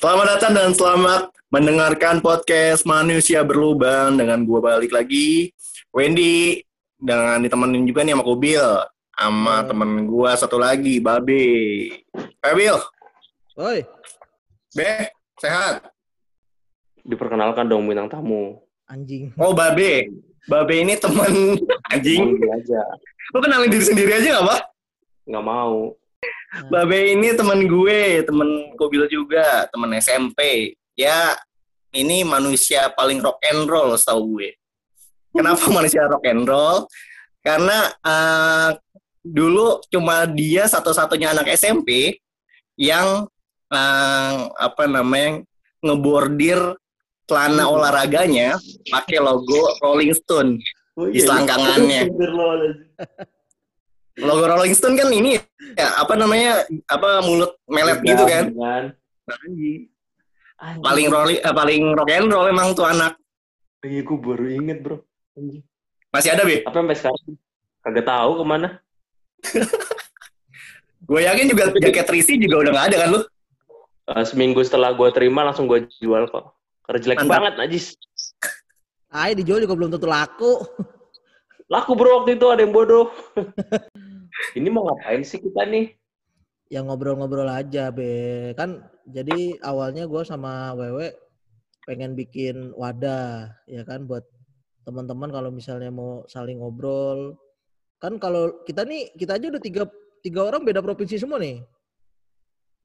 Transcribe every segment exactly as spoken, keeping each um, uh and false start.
Selamat datang dan selamat mendengarkan podcast Manusia Berlubang dengan gue balik lagi, Wendy, dengan ditemenin juga nih sama Kobil, sama hmm. temen gue satu lagi, Babe. Hey, Bil. Oi. Be, sehat? Diperkenalkan dong bintang tamu. Anjing. Oh, Babe. Babe ini temen anjing. Aja. Lo kenalin diri sendiri aja gak, Pak? Gak mau. Babe ini teman gue, teman Kobil juga, teman S M P. Ya, ini manusia paling rock and roll setahu gue. Kenapa manusia rock and roll? Karena uh, dulu cuma dia satu-satunya anak S M P yang uh, apa namanya ngebordir celana olahraganya pakai logo Rolling Stone di selangkangannya. Logo Rolling Stone kan ini ya, apa namanya apa mulut melet gitu kan, paling rolling eh, paling rock and roll emang tuh anak. Iya, gue baru inget bro. Masih ada Bi? Apa sampai sekarang? Kagak tahu kemana. Gue yakin juga jaket Risi juga udah nggak ada kan lu? Uh, seminggu setelah gue terima langsung gue jual kok. Karena jelek banget najis. Ayo dijual juga belum tentu laku. Laku bro waktu itu ada yang bodoh. Ini mau ngapain sih kita nih? Ya ngobrol-ngobrol aja be. Kan jadi awalnya gue sama Wewe pengen bikin wadah ya kan buat teman-teman kalau misalnya mau saling ngobrol. Kan kalau kita nih kita aja udah tiga tiga orang beda provinsi semua nih.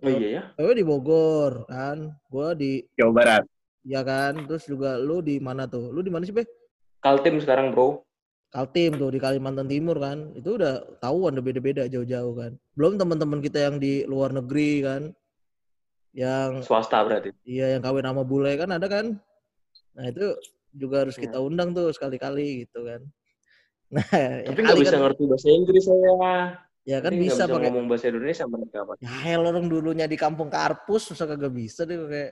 Oh iya ya. Wewe di Bogor kan, gue di Jawa Barat. Ya kan, terus juga lu di mana tuh? Lu di mana sih be? Kaltim sekarang bro. Kaltim tuh di Kalimantan Timur kan, itu udah tahuan udah beda-beda jauh-jauh kan. Belum teman-teman kita yang di luar negeri kan, yang swasta berarti. Iya, yang kawin sama bule kan ada kan. Nah itu juga harus kita undang tuh sekali-kali gitu kan. Nah, tapi nggak ya bisa kan, ngerti bahasa Inggris saya. Ya kan ini bisa pakai ngomong bahasa Indonesia mereka apa? Ya orang dulunya di kampung Karpus susah kagak bisa deh pakai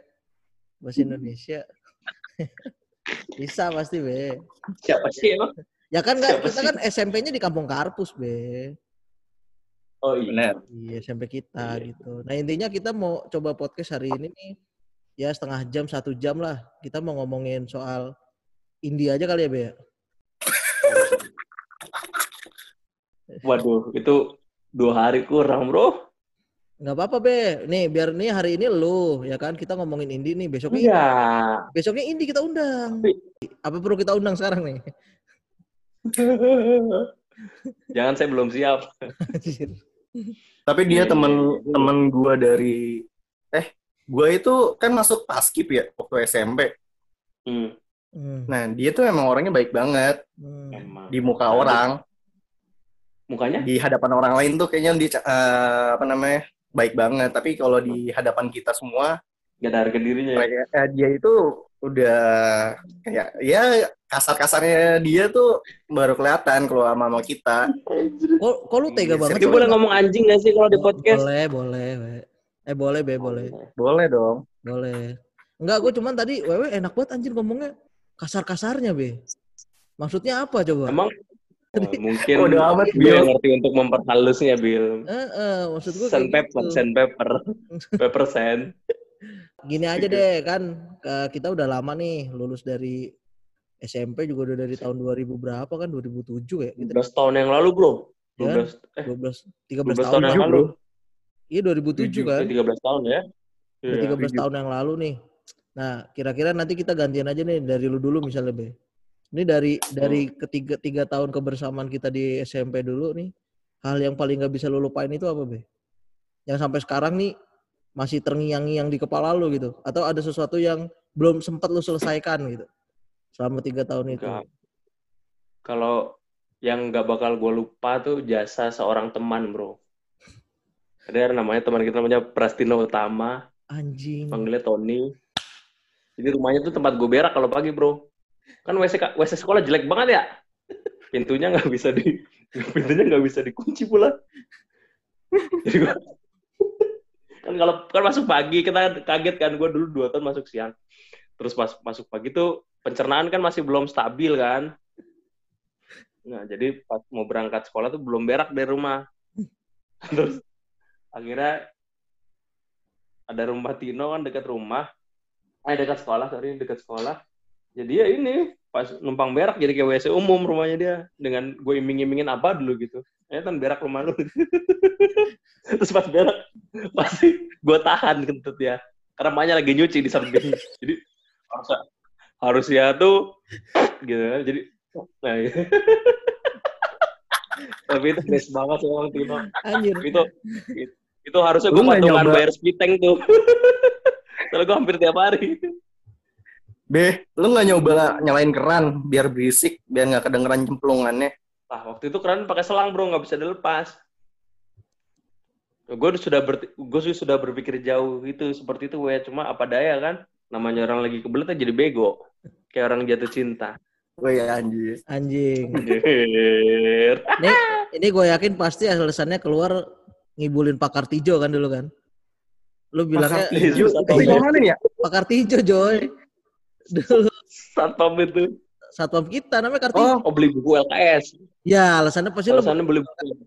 bahasa Indonesia. Bisa pasti be. Siapa sih emang? Ya kan enggak, kita sih? Kan S M P-nya di Kampung Karpus, Be. Oh iya benar. Iya, S M P kita iya. Gitu. Nah, intinya kita mau coba podcast hari ini nih. Ya setengah jam, satu jam lah. Kita mau ngomongin soal India aja kali ya, Be. Waduh, itu dua hari kurang, Bro. Enggak apa-apa, Be. Nih, biar nih hari ini lu, ya kan? Kita ngomongin Indi nih, besoknya. Iya. Besoknya Indi kita undang. Tapi... apa perlu kita undang sekarang nih? Jangan, saya belum siap. Tapi dia temen temen gue dari eh gue itu kan masuk paskib ya waktu S M P. Hmm. Nah dia tuh emang orangnya baik banget. Hmm. Di muka orang, mukanya di hadapan orang lain tuh kayaknya dia uh, apa namanya baik banget. Tapi kalau di hadapan kita semua gak ada harga dirinya. Mereka, ya, dia itu udah kayak ya kasar-kasarnya dia tuh baru kelihatan kalau sama sama kita. Kok kok lu tega banget. Dia boleh ngomong anjing gak sih kalau di podcast? Boleh, boleh. We. Eh boleh, Be, boleh. Boleh dong. Boleh. Enggak, gue cuman tadi Wewe enak banget anjir ngomongnya kasar-kasarnya, Be. Maksudnya apa coba? Emang oh, mungkin udah amat Bill ngerti untuk memperhalusnya, Bill. Heeh, uh, uh, maksud gue sand paper, gitu. Sand paper. Paper sand. Gini aja deh kan kita udah lama nih lulus dari S M P juga udah dari tahun dua ribu berapa kan dua ribu tujuh ya gitu. dua belas tahun yang lalu bro. dua belas eh dua belas tiga belas tahun yang lalu. Iya dua ribu tujuh kan. tiga belas tahun ya. Udah tiga belas tahun yang lalu nih. Nah, kira-kira nanti kita gantian aja nih dari lu dulu misalnya Be. Ini dari dari ketiga tiga tahun kebersamaan kita di S M P dulu nih, hal yang paling enggak bisa lu lupain itu apa Be? Yang sampai sekarang nih masih terngiang-ngiang di kepala lu gitu, atau ada sesuatu yang belum sempat lu selesaikan gitu selama tiga tahun itu? Kalau yang nggak bakal gue lupa tuh jasa seorang teman bro. Ada namanya teman kita namanya Prastino Utama. Anjing. Panggilnya Tony. Jadi rumahnya tuh tempat gue berak kalau pagi bro. Kan W C W C sekolah jelek banget ya. Pintunya nggak bisa di pintunya nggak bisa dikunci pula. Jadi gue kan kalau kan masuk pagi kita kaget kan, gue dulu dua tahun masuk siang terus pas masuk pagi tuh pencernaan kan masih belum stabil kan. Nah jadi pas mau berangkat sekolah tuh belum berak dari rumah terus akhirnya ada rumah Tino kan dekat rumah, eh dekat sekolah, sorry dekat sekolah. Jadi ya ini pas numpang berak jadi kayak W C umum rumahnya dia, dengan gue iming-imingin apa dulu gitu. Eh kan berak rumah lu. Terus pas berak pasti gue tahan kentut ya, karena emaknya lagi nyuci di samping. Jadi harus harusnya tuh gitu kan. Jadi nah, gitu. Tapi itu best banget sih orang Tino. Anjir. Itu itu, itu harusnya gue patungan bayar speed tank tuh. Soalnya gue hampir tiap hari. Beh, lu nggak nyoba nyalain keran biar berisik, biar nggak kedengeran cemplungannya? Nah, waktu itu keran pakai selang bro, nggak bisa dilepas. Gue sudah ber, gue sudah berpikir jauh gitu, seperti itu gue cuma apa daya kan. Namanya orang lagi kebelet jadi bego, kayak orang jatuh cinta. Woi anjir, anjing. Anjir. Ini, ini gue yakin pasti alasannya keluar ngibulin Pak Kartijo kan dulu kan? Lu bilangnya Pak Kartijo, ya? Pak Kartijo Joy. Dulu satpam itu satpam kita namanya Kartijo. Oh, beli buku L K S. Ya, alasannya pasti alasannya beli buku.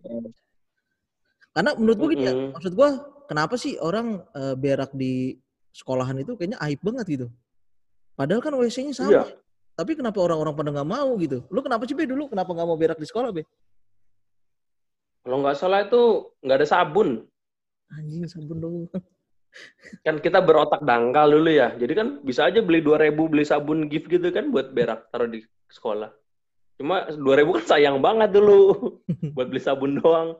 Karena menurut gue gini, mm-hmm. maksud gue kenapa sih orang uh, berak di sekolahan itu kayaknya aib banget gitu. Padahal kan W C-nya sama. Iya. Tapi kenapa orang-orang pada nggak mau gitu? Lu kenapa sih Be dulu? Kenapa nggak mau berak di sekolah Be? Kalau nggak salah itu nggak ada sabun. Anjing sabun dong. Kan kita berotak dangkal dulu ya, jadi kan bisa aja beli dua ribu beli sabun gift gitu kan buat berak taruh di sekolah. Cuma dua ribu kan sayang banget dulu buat beli sabun doang.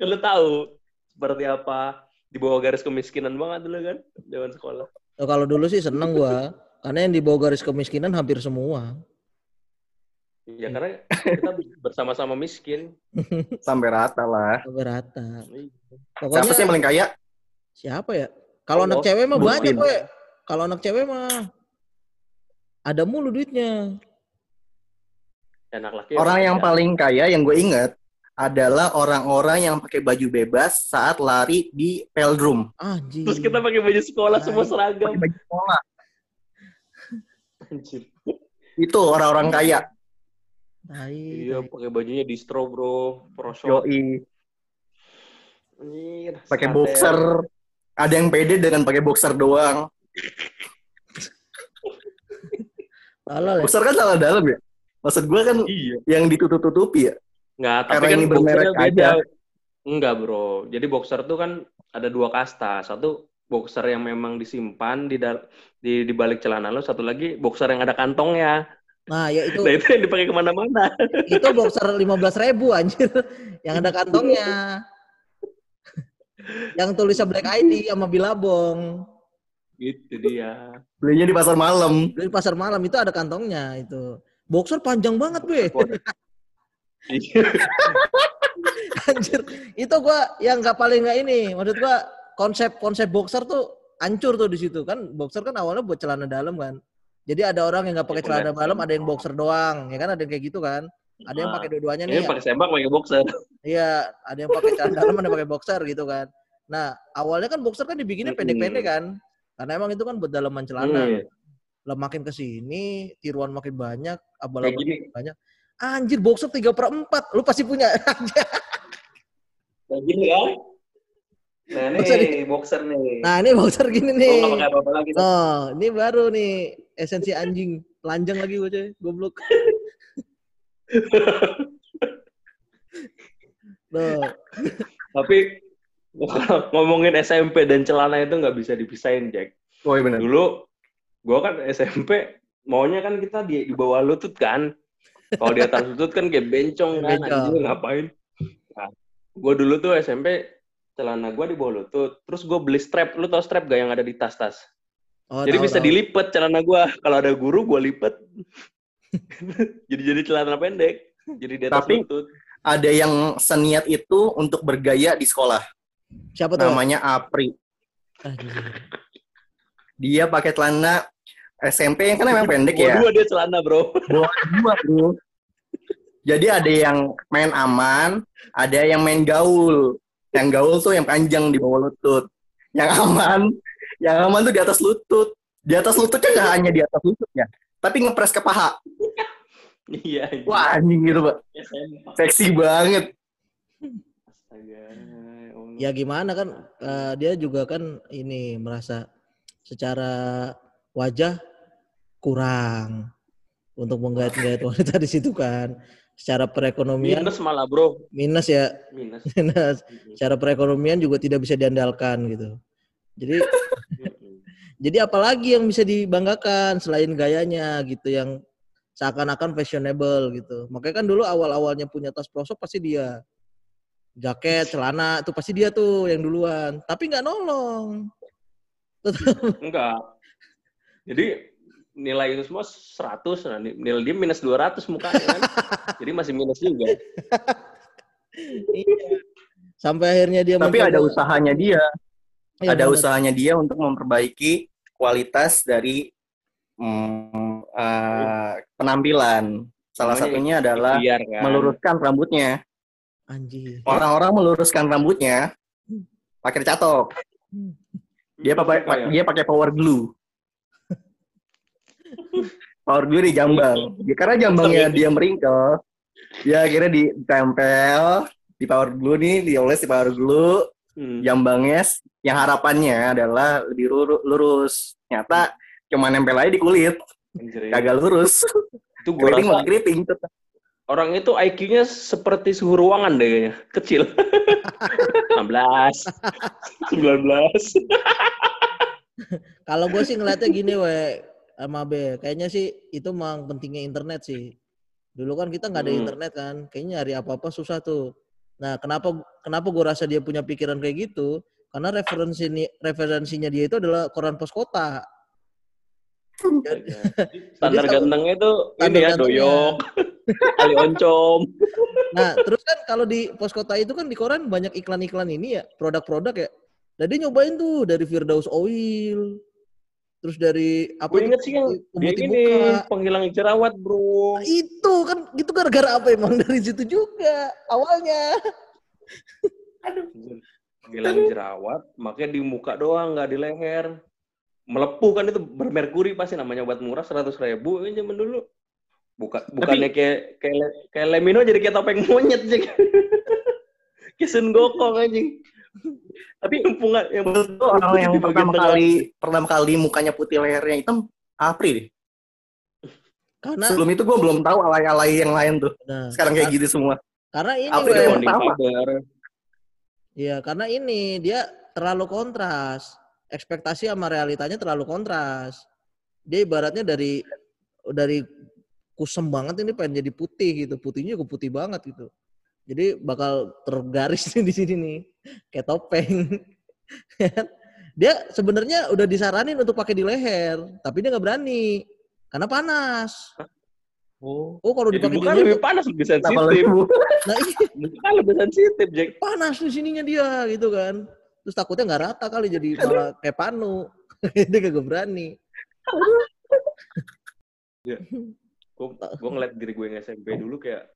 Kan lo tahu seperti apa di bawah garis kemiskinan banget dulu kan zaman sekolah. Oh, kalau dulu sih seneng gua karena yang di bawah garis kemiskinan hampir semua. Ya karena kita bersama-sama miskin. Sampai rata lah. Sampai rata. Pokoknya siapa sih yang paling kaya? Siapa ya? Kalau oh, anak cewek mah banyak, we. Kalau anak cewek mah ada mulu duitnya. Enak laki. Orang yang ya. Paling kaya yang gue inget adalah orang-orang yang pakai baju bebas saat lari di peldrum. Anjir. Terus kita pakai baju sekolah anjir. Semua seragam. Pakai baju sekolah. Anjir. Itu orang-orang kaya. Anjir. Iya, pakai bajunya distro, bro. Prosok. Yoi. Pakai boxer, ada yang pede dengan pakai boxer doang. Boxer kan salah dalam ya. Maksud gue kan iya. Yang ditutup-tutupi ya. Nggak, tapi kan ini bermerek beda. Enggak bro. Jadi boxer tuh kan ada dua kasta. Satu boxer yang memang disimpan di dal- di, di balik celana lo. Satu lagi boxer yang ada kantongnya. Nah, ya itu. Nah, itu yang dipakai kemana-mana. Itu boxer lima belas ribu anjir, yang ada kantongnya. Yang tulisnya Black I D sama Bilabong. Itu dia. Belinya di pasar malam. Beli di pasar malam itu ada kantongnya itu. Boxer panjang banget, Be. Anjir, itu gua yang enggak paling enggak ini. Maksud gua konsep-konsep boxer tuh hancur tuh di situ kan. Boxer kan awalnya buat celana dalam kan. Jadi ada orang yang enggak pakai celana dalam, ada yang boxer doang, ya kan ada yang kayak gitu kan. Ada yang pakai dua-duanya ini nih. Ini pakai sembak, pakai boxer. Iya, ada yang pakai celana dalam, ada yang pakai boxer gitu kan. Nah, awalnya kan boxer kan dibikinnya pendek-pendek kan. Karena emang itu kan buat dalaman celana. Hmm. Lah makin ke sini, tiruan makin banyak, abal-abal makin banyak. Anjir, boxer tiga per empat. Lu pasti punya. Kayak gini kan? Nah, ini boxer, boxer nih. Nah, ini boxer gini nih. Oh, enggak pakai apa-apa lagi. Oh, ini baru nih esensi anjing. Telanjang lagi gue, coy. Goblok. Nah. Tapi ngomongin S M P dan celana itu nggak bisa dipisahin, Jack. Oh, iya benar. Dulu gue kan S M P maunya kan kita di, di bawah lutut kan. Kalau di atas lutut kan kayak bencong kan. Anjing ngapain? Nah, gue dulu tuh S M P celana gue di bawah lutut. Terus gue beli strap. Lu tau strap gak yang ada di tas-tas? Oh, jadi tahu, bisa tahu. Dilipet celana gue. Kalau ada guru gue lipet. jadi jadi celana pendek, jadi di atas tapi, lutut. Ada yang seniat itu untuk bergaya di sekolah. Siapa tuh? Namanya Apri. Dia pakai celana S M P yang kan memang pendek ya. Bawa dua dia celana bro. Bawa dua bro. Jadi ada yang main aman, ada yang main gaul. Yang gaul tuh yang panjang di bawah lutut. Yang aman, yang aman tuh di atas lutut. Di atas lututnya nggak hanya di atas lututnya. Tapi ngepres ke paha. Iya. Wah anjing gitu, Pak. Seksi banget. Ya gimana kan uh, dia juga kan ini merasa secara wajah kurang untuk menggait-gait wanita di situ kan. Secara perekonomian minus malah bro. Minus ya. Minus. Minus. Secara perekonomian juga tidak bisa diandalkan gitu. Jadi jadi apalagi yang bisa dibanggakan selain gayanya gitu yang seakan-akan fashionable gitu. Makanya kan dulu awal-awalnya punya tas prosop pasti dia. Jaket, celana, itu pasti dia tuh yang duluan. Tapi nggak nolong. Enggak. Jadi nilai itu semua seratus, nah, nilai dia minus dua ratus mukanya kan. Jadi masih minus juga. Iya. Sampai akhirnya dia... Tapi mencoba. Ada usahanya dia. Ya, ada bener. Usahanya dia untuk memperbaiki kualitas dari mm, uh, penampilan. Salah Namanya satunya adalah biar, kan? Meluruskan rambutnya. Anjir. Orang-orang meluruskan rambutnya pakai catok. Dia pakai oh, ya. dia pakai power glue. Power glue di jambang. Ya, karena jambangnya dia meringkel. Ya akhirnya ditempel di power glue nih, dioles di power glue. Hmm. Jambangnya yang harapannya adalah lebih lurus. Nyata cuma nempel aja di kulit. Kagak lurus. Itu gua rasa keriting tetap. Orang itu I Q-nya seperti suhu ruangan deh kayaknya. Kecil. enam belas. sembilan belas. Kalau gue sih ngeliatnya gini we. Sama B. Kayaknya sih itu memang pentingnya internet sih. Dulu kan kita nggak ada hmm. internet kan. Kayaknya nyari apa-apa susah tuh. Nah kenapa kenapa gue rasa dia punya pikiran kayak gitu. Karena referensi referensinya dia itu adalah koran Poskota. Standar gantengnya itu ini ya doyok, kali oncom. Nah terus kan kalau di Poskota itu kan di koran banyak iklan-iklan ini ya, produk-produk ya. Jadi nyobain tuh dari Firdaus Oil, terus dari apa? Gue inget sih yang ini penghilang jerawat bro. Nah, itu kan gitu gara-gara apa emang dari situ juga awalnya. Aduh. Penghilang jerawat, makanya di muka doang nggak di leher. Melepuh kan itu bermerkuri pasti namanya obat murah seratus ribu ini zaman dulu. Buka, bukannya kayak kayak kayak Lemino jadi kayak topeng monyet sih. Kisun gokong anjing. Tapi empungan yang betul orang yang pertama kali pertama kali mukanya putih lehernya hitam April. Karena sebelum itu gue belum tahu alay-alay yang lain tuh. Nah, sekarang kayak gitu semua. Karena ini April yang pertama. Iya, karena ini dia terlalu kontras. Ekspektasi sama realitanya terlalu kontras. Dia ibaratnya dari dari kusem banget ini pengen jadi putih gitu. Putihnya juga putih banget gitu. Jadi bakal tergaris di sini nih. Kayak topeng. Dia sebenarnya udah disaranin untuk pakai di leher, tapi dia nggak berani karena panas. Oh, oh kalau dipakai di leher lebih panas, lebih sensitif. Nah, iya. Lebih sensitif, Jack. Panas di sininya dia gitu kan. Terus takutnya nggak rata kali jadi malah kayak panu. Dia kagak berani. Ya. Gue ngeliat diri gue yang S M P dulu kayak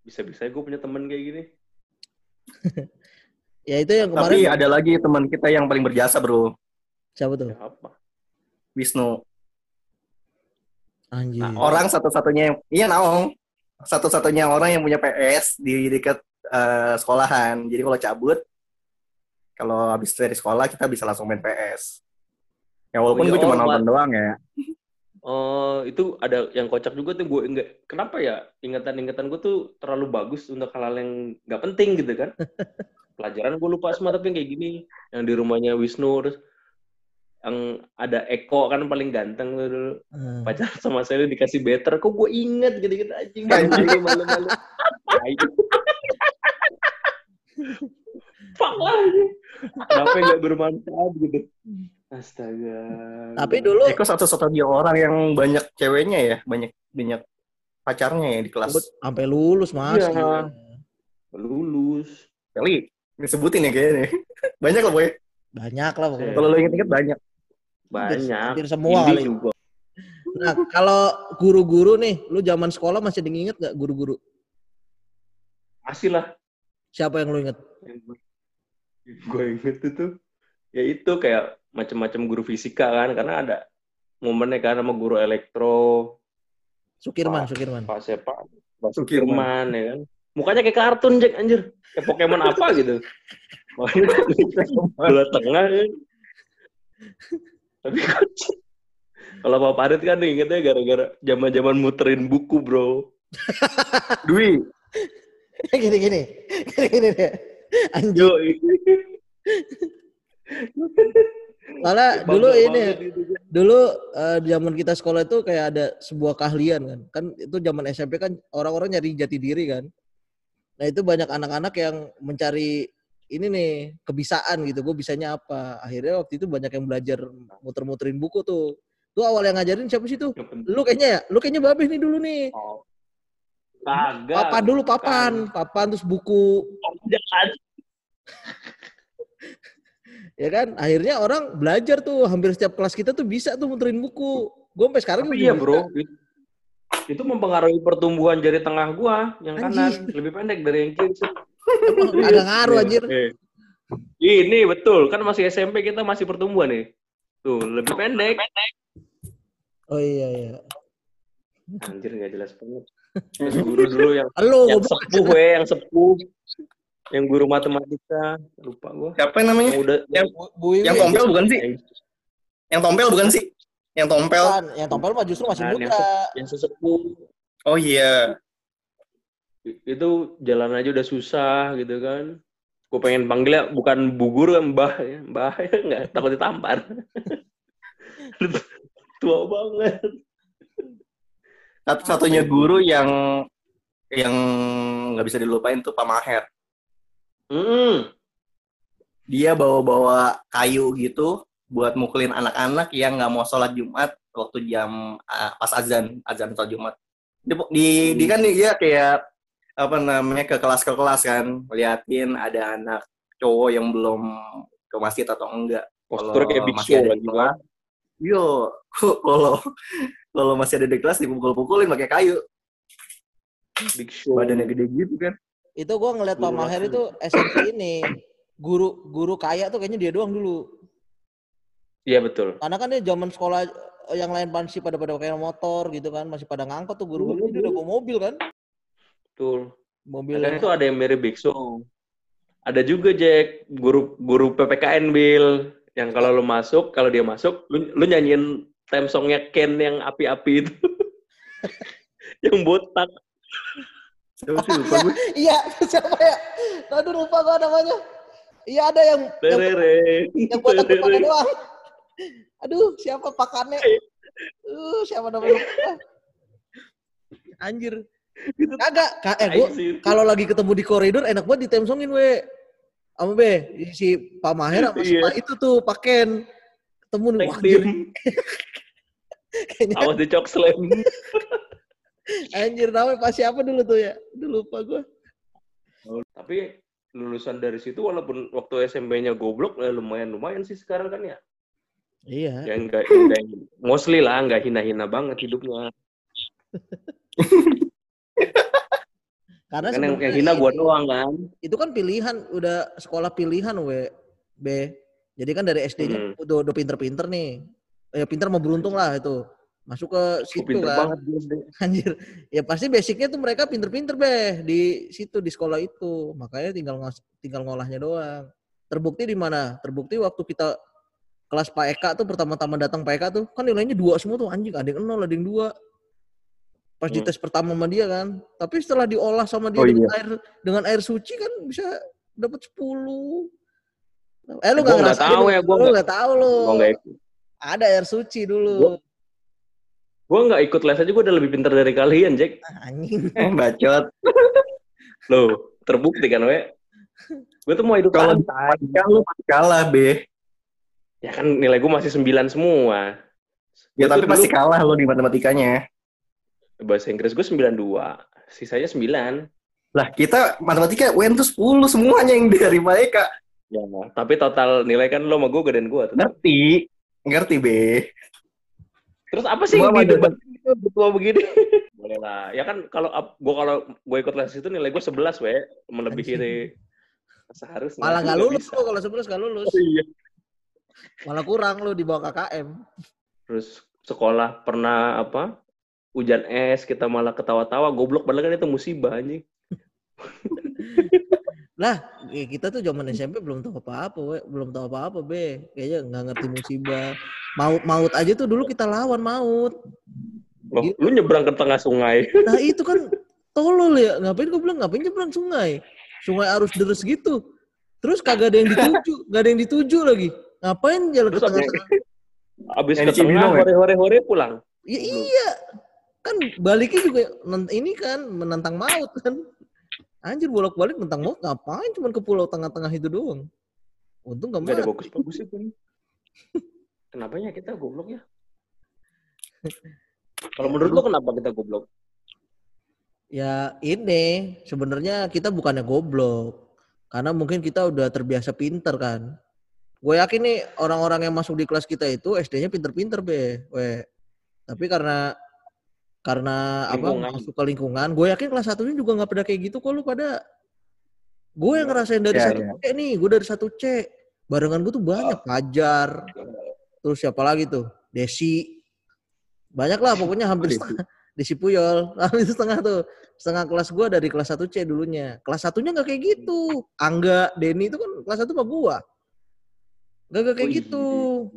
bisa-bisa gue punya teman kayak gini. Ya itu yang kemarin. Tapi ada lagi teman kita yang paling berjasa bro. Siapa tuh? Siapa? Wisnu. Anjir. Nah, orang satu-satunya yang iya naong. Satu-satunya orang yang punya P S di dekat uh, sekolahan. Jadi kalau cabut kalau habis dari sekolah kita bisa langsung main P S. Ya walaupun oh, gue cuma nonton doang ya. Oh, itu ada yang kocak juga tuh gue enggak. Kenapa ya ingatan-ingatan gue tuh terlalu bagus untuk hal-hal yang nggak penting gitu kan? Pelajaran gue lupa semua tapi kayak gini. Yang di rumahnya Wisnu terus yang ada Eko kan paling ganteng tuh dulu. Hmm. Pacaran sama saya dikasih better. Kok gue inget gitu-gitu anjing anjing malu-malu. Fuck lah ini. Kenapa nggak bermanfaat gitu? Astaga. Tapi dulu Eko satu-satunya orang yang banyak ceweknya ya, banyak banyak pacarnya ya di kelas. Sampai lulus mas. Iya. Lulus. Kali disebutin ya kayaknya. Banyak lah boy. Banyak lah pokoknya. Kalau lo inget-inget banyak. Banyak. Hampir semua kali. Nah kalau guru-guru nih, lu zaman sekolah masih diinget nggak guru-guru? Masih lah. Siapa yang lu inget? Gue inget itu, ya itu kayak macam-macam guru fisika kan, karena ada momennya kan sama guru elektro. Sukirman, Pak, Sukirman. Pak siapa? Pak Sukirman ya kan. mukanya kayak kartun, Jack, anjir. Kayak Pokemon apa gitu. Makanya bola tengah kan. Tapi kan, kalau Pak Parit kan ingetnya gara-gara zaman-zaman muterin buku, bro. Dwi. Gini-gini. Gini-gini deh. Anjir. Malah dulu ini, dulu uh, zaman kita sekolah itu kayak ada sebuah keahlian kan. Kan itu zaman S M P kan orang-orang nyari jati diri kan. Nah itu banyak anak-anak yang mencari ini nih, kebisaan gitu. Gue bisanya apa? Akhirnya waktu itu banyak yang belajar muter-muterin buku tuh. Tuh awal yang ngajarin siapa sih tuh? Lu kayaknya ya? Lu kayaknya Babeh nih dulu nih. Oh. Papan dulu, papan. Papan terus buku. Oh, jangan. Ya kan, akhirnya orang belajar tuh, hampir setiap kelas kita tuh bisa tuh muterin buku. Gue sampai sekarang. Tapi iya bro, itu, itu mempengaruhi pertumbuhan jari tengah gue yang anjir. Kanan lebih pendek dari yang kiri. Agak ngaruh anjir. Ini betul, kan masih S M P kita masih pertumbuhan nih. Tuh lebih pendek. Oh iya iya. Anjir nggak jelas banget. Terus guru dulu yang, yang sepuh we, yang sepuh. Yang guru matematika, lupa gue. Siapa yang namanya? Yang, udah, yang, bu, bu, bu, yang tompel bukan sih? Yang tompel bukan sih? Yang tompel. Bukan. Yang tompel mah justru masih nah, muda. Yang sesepuh. Oh iya. Yeah. Itu jalan aja udah susah gitu kan. Gue pengen panggilnya bukan bu guru, mbah. Mbah ya nggak, takut ditampar. Tua banget. Satu-satunya guru yang yang nggak bisa dilupain tuh Pak Maher. Mm. Dia bawa-bawa kayu gitu buat mukulin anak-anak yang nggak mau sholat Jumat waktu jam uh, pas azan azan sholat Jumat. Di, di, mm. di kan dia kayak apa namanya ke kelas ke kelas kan, liatin ada anak cowok yang belum ke masjid atau enggak. Postur kayak biksu lagi kan? Yo, kalau kalau masih ada di kelas dipukul-pukulin pakai kayu. Biksu. Badannya gede gitu kan? Itu gue ngeliat Pak Maher itu S M P ini guru guru kaya tuh kayaknya dia doang dulu. Iya betul. Karena kan dia zaman sekolah yang lain masih pada pada pakai motor gitu kan, masih pada ngangkot tuh guru guru dia udah bawa mobil kan. Betul. Mobil. Ada itu ada yang mirip biksu. Ada juga Jack guru guru P P K N Bill yang kalau lu masuk kalau dia masuk lu, lu nyanyiin theme songnya Ken yang api-api itu yang botak. Iya, siapa ya? Aduh, lupa gua namanya. Iya, ada yang Terere. Yang buat aku pada doang. Aduh, siapa pakannya? Uh, siapa namanya? Anjir. Kagak. Ka, eh, gua kalau lagi ketemu di koridor enak banget ditemsongin we. Sama be, si Pak Maher sama si Pak itu tuh paken ketemu nih. Anjir. Awas dicok slam. Anjir, namanya Pak siapa dulu tuh ya? Udah lupa gue. Tapi lulusan dari situ walaupun waktu S M P-nya goblok, lumayan-lumayan sih sekarang kan ya? Iya. Ya enggak, enggak mostly lah, enggak hina-hina banget hidupnya. Karena kan yang, yang hina gue doang kan? Itu kan pilihan, udah sekolah pilihan we, B. Jadi kan dari S D-nya hmm. udah, udah pinter-pinter nih. Ya pinter mau beruntung lah itu. Masuk ke situ pinter kan. Banget, anjir. Ya pasti basicnya tuh mereka pinter-pinter beh di situ di sekolah itu. Makanya tinggal ngos- tinggal ngolahnya doang. Terbukti di mana? Terbukti waktu kita kelas Pak Eka tuh pertama-tama datang Pak Eka tuh kan nilainya dua semua tuh anjing, ada yang nol, ada yang dua. Pas hmm. di tes pertama sama dia kan. Tapi setelah diolah sama dia oh, dengan iya. air dengan air suci kan bisa dapat sepuluh. Eh lu enggak eh, ngerasain? Tahu ya, gua enggak tahu lu. Ada air suci dulu. Gua... Gue nggak ikut les aja, gue udah lebih pintar dari kalian, Jack. Anjing. Bacot. Loh, terbukti kan, we? Gue tuh mau hidup kalau lu kalah, be. Ya kan nilai gue masih sembilan semua. Ya gua tapi masih dulu, kalah lo di matematikanya. Bahasa Inggris gue sembilan dua, sisanya sembilan. Lah kita matematika U N tuh sepuluh semuanya yang dari mereka. Ya, tapi total nilai kan lo sama gue gedean gue. Ngerti, ngerti, be. Terus apa sih di debat itu betul begini? Boleh lah. Ya kan kalau gue kalau gue ikut les itu nilai gue sebelas we, melebihi dari seharusnya. Malah nggak lulus lo kalau sebelas nggak lulus. Oh, iya. Malah kurang lo di bawah K K M. Terus sekolah pernah apa? Hujan es kita malah ketawa-tawa goblok padahal kan itu musibah anjing. Lah, kita tuh zaman S M P belum tahu apa-apa, belum tahu apa-apa, Be. Kayaknya nggak ngerti musibah. Maut maut aja tuh dulu kita lawan maut. Loh, gitu. Lu nyebrang ke tengah sungai. Nah, itu kan tolol ya. Ngapain gue bilang ngapain nyebrang sungai? Sungai arus deres gitu. Terus kagak ada yang dituju, nggak ada yang dituju lagi. Ngapain jalan terus ke tengah sungai? Abis ke tengah hore-hore-hore pulang. Ya, iya. Kan baliknya juga ini kan menantang maut kan. Anjir bolak-balik menantang maut ngapain? Cuman ke pulau tengah-tengah itu doang. Untung gak, gak ada bagus-bagus itu. Kenapanya kita goblok ya? Kalau menurut lo kenapa kita goblok? Ya ini sebenarnya kita bukannya goblok. Karena mungkin kita udah terbiasa pinter kan. Gue yakin nih orang-orang yang masuk di kelas kita itu S D-nya pinter-pinter be. We. Tapi karena karena lingkungan. Apa masuk ke lingkungan, gue yakin kelas satunya juga nggak pada kayak gitu kok lu pada. Gue yang ngerasain dari satu ya, ya. C nih, gue dari satu C barengan gue tuh banyak Fajar, terus siapa lagi tuh Desi, banyak lah pokoknya hampir setengah Desi Puyol, hampir setengah tuh setengah kelas gue dari kelas satu C dulunya. Kelas satunya nggak kayak gitu, Angga, Denny itu kan kelas satu sama gue, nggak kayak Ui. Gitu,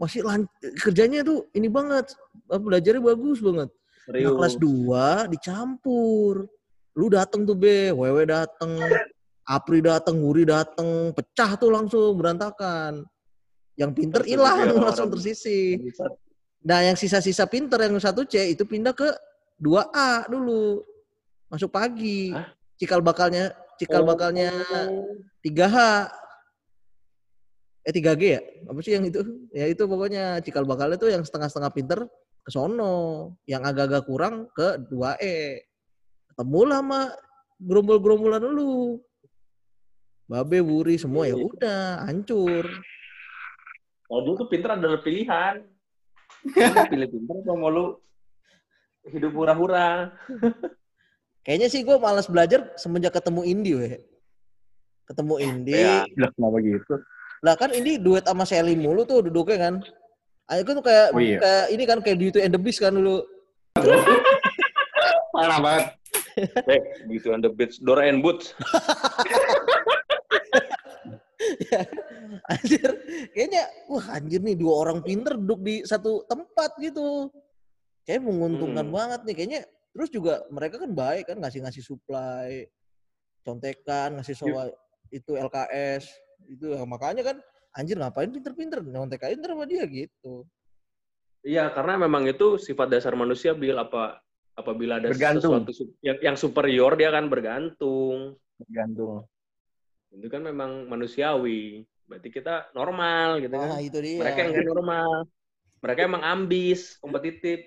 masih lan- kerjanya tuh ini banget, belajarnya bagus banget. Nah, kelas dua dicampur. Lu dateng tuh Be, Wewe dateng, Apri dateng, Wuri dateng, pecah tuh langsung berantakan. Yang pinter hilang langsung tersisih. Nah, yang sisa-sisa pinter yang satu C itu pindah ke dua A dulu. Masuk pagi. Hah? Cikal bakalnya cikal oh. bakalnya tiga H. Eh tiga G ya? Apa sih yang itu? Ya itu pokoknya cikal bakalnya tuh yang setengah-setengah pinter ke sono, yang agak-agak kurang ke dua E. Ketemulah sama gerombol-gerombolan lu. Babe, Wuri semua ya udah hancur. Kalau dulu tuh pinter adalah pilihan. Lu pilih pinter sama lu hidup hura-hura. Kayaknya sih gue malas belajar semenjak ketemu Indi weh. Ketemu Indi. Ya, kenapa gitu? Lah kan Indi duet sama Sally mulu tuh duduknya kan. Aku tuh kayak, oh, iya. kayak ini kan kayak Beauty and the Beast kan dulu. Parah banget. Hey, Beauty and the Beast, Dora and Boots. Ya, anjir, kayaknya wah anjir nih dua orang pinter duduk di satu tempat gitu. Kayak menguntungkan hmm. banget nih kayaknya. Terus juga mereka kan baik kan ngasih-ngasih supply, contekan, ngasih soal itu L K S itu ya, makanya kan. Anjir ngapain pinter-pinter, nyontek-nyontek sama dia gitu. Iya, karena memang itu sifat dasar manusia bil apa apabila ada bergantung. Sesuatu yang, yang superior dia akan bergantung. Bergantung. Itu kan memang manusiawi. Berarti kita normal gitu ah, kan. Itu dia. Mereka yang gak normal. Mereka emang ambis, kompetitif.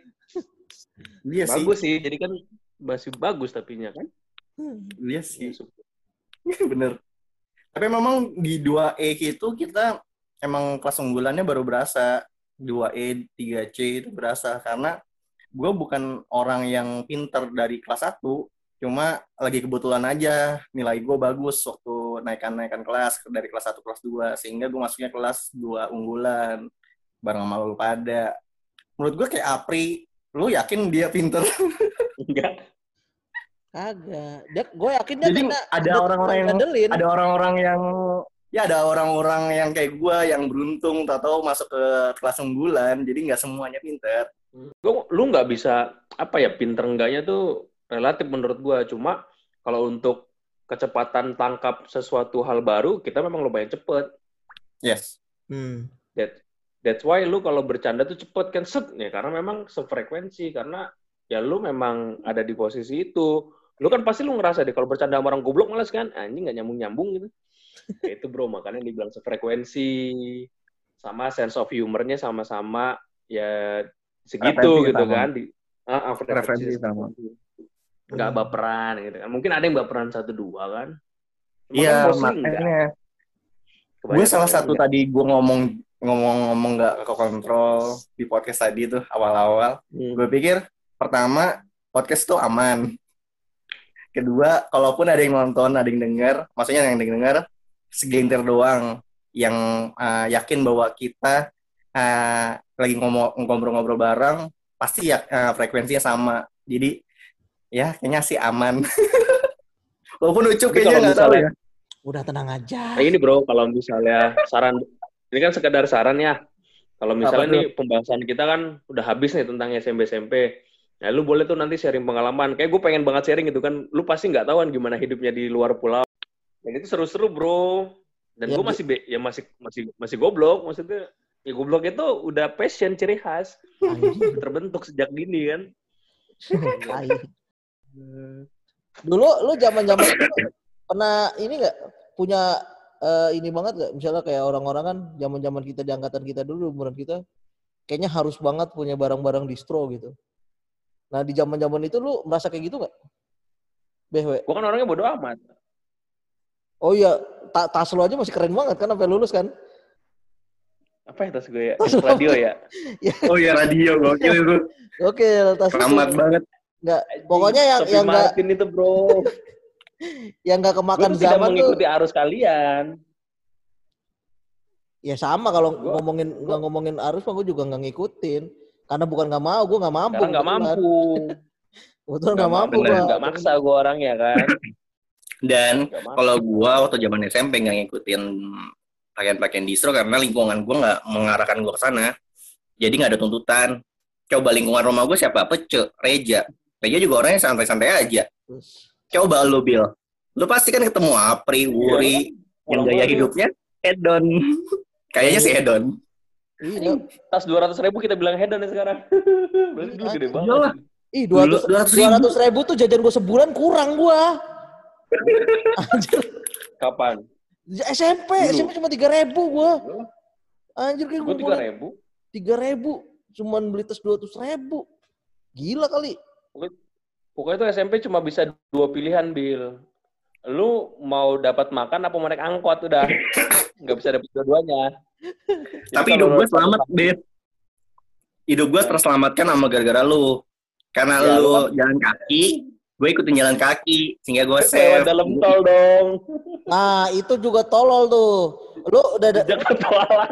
Iya sih. Bagus sih, jadi kan masih bagus tapinya kan. Iya sih. Bener. Tapi memang di dua E itu kita emang kelas unggulannya baru berasa. dua E, tiga C itu berasa. Karena gue bukan orang yang pinter dari kelas satu. Cuma lagi kebetulan aja nilai gue bagus waktu naikan-naikan kelas. Dari kelas satu ke kelas dua. Sehingga gue masuknya kelas dua unggulan. Bareng sama lu pada. Menurut gue kayak Apri. Lu yakin dia pinter? Enggak. Agak, gue yakin dia jadi kena, ada orang-orang yang ngedelin. Ada orang-orang yang ya ada orang-orang yang kayak gue yang beruntung atau masuk ke kelas unggulan, jadi nggak semuanya pinter. Lu lu nggak bisa apa ya pinter enggaknya tuh relatif menurut gue. Cuma kalau untuk kecepatan tangkap sesuatu hal baru kita memang lumayan cepet. Yes. Hmm. That that's why lu kalau bercanda tuh cepet kan set ya karena memang sefrekuensi karena ya lu memang ada di posisi itu. Lu kan pasti lu ngerasa deh kalau bercanda sama orang goblok malas kan anjing nggak nyambung nyambung gitu ya, itu bro makanya dibilang sefrekuensi sama sense of humornya sama-sama ya segitu referensi gitu sama. Kan di ah, ah, referensi sama nggak baperan gitu kan mungkin ada yang baperan satu dua kan iya makanya gue salah satu enggak. Tadi gue ngomong ngomong-ngomong nggak ke kontrol di podcast tadi tuh awal-awal hmm. gue pikir pertama podcast tuh aman. Kedua, kalaupun ada yang nonton, ada yang dengar, maksudnya yang dengar segelintir doang yang uh, yakin bahwa kita uh, lagi ngobrol-ngobrol bareng, pasti ya uh, frekuensinya sama. Jadi ya kayaknya sih aman. Walaupun lucu kayaknya nggak tahu ya. Udah tenang aja. Nah, ini bro, kalau misalnya saran, ini kan sekedar saran ya. Kalau misalnya nih pembahasan kita kan udah habis nih tentang S M P S M P. Nah, lu boleh tuh nanti sharing pengalaman. Kayak gue pengen banget sharing gitu kan. Lu pasti nggak tahu kan gimana hidupnya di luar pulau. Dan itu seru-seru, bro. Dan ya, gue masih be- ya masih masih masih goblok, maksudnya. Ya goblok itu udah passion, ciri khas. Terbentuk sejak dini kan. Dulu lu zaman-zaman pernah ini nggak punya uh, ini banget nggak? Misalnya kayak orang-orang kan zaman-zaman kita di angkatan kita dulu, umuran kita kayaknya harus banget punya barang-barang distro gitu. Nah, di zaman-zaman itu lu merasa kayak gitu nggak? B W. Gua kan orangnya bodo amat. Oh iya, tas lu aja masih keren banget kan sampai lulus kan? Apa ya tas gue ya? Tas radio ya? Ya? Oh iya, radio. Gokil itu. Gokil, tas lu. Amat banget. Enggak, pokoknya yang Sophie yang enggak itu, bro. Yang enggak kemakan zaman tuh. Gue tidak mengikuti tuh arus kalian. Ya sama kalau gua, ngomongin gua. ngomongin arus mah gue juga enggak ngikutin. Karena bukan nggak mau, gue nggak mampu. Karena nggak mampu. Betul nggak mampu. Nggak maksa gue orangnya kan. Dan kalau gue waktu zaman S M P nggak ngikutin pakaian-pakaian distro karena lingkungan gue nggak mengarahkan gue ke sana. Jadi nggak ada tuntutan. Coba lingkungan rumah gue siapa? Pece, Reja. Reja juga orangnya santai-santai aja. Coba lu, Bil. Lu pasti kan ketemu Apri, Wuri. Ya, yang gaya hidupnya hedon. Kayaknya sih hedon. Ini tas dua ratus ribu kita bilang hedon ya sekarang. Berarti dulu gede banget. Iyalah. Ih, dua ratus ribu tuh jajan gue sebulan kurang gue. Anjir. Kapan? S M P. Dulu. S M P cuma tiga ribu gue. Anjir kayak gue tiga ribu? tiga ribu. Cuman beli tas dua ratus ribu. Gila kali. Pokoknya tuh S M P cuma bisa dua pilihan, Bil. Lu mau dapat makan apa mau naik angkot udah. Nggak bisa dapat dua-duanya. Jadi tapi hidup gue selamat, Dit. Hidup gue terselamatkan sama gara-gara lu. Karena ya, lu kan jalan kaki, gue ikutin jalan kaki. Sehingga gue save. Dalam tol dong. Nah, itu juga tolol tuh. Lu udah... Jangan tolol.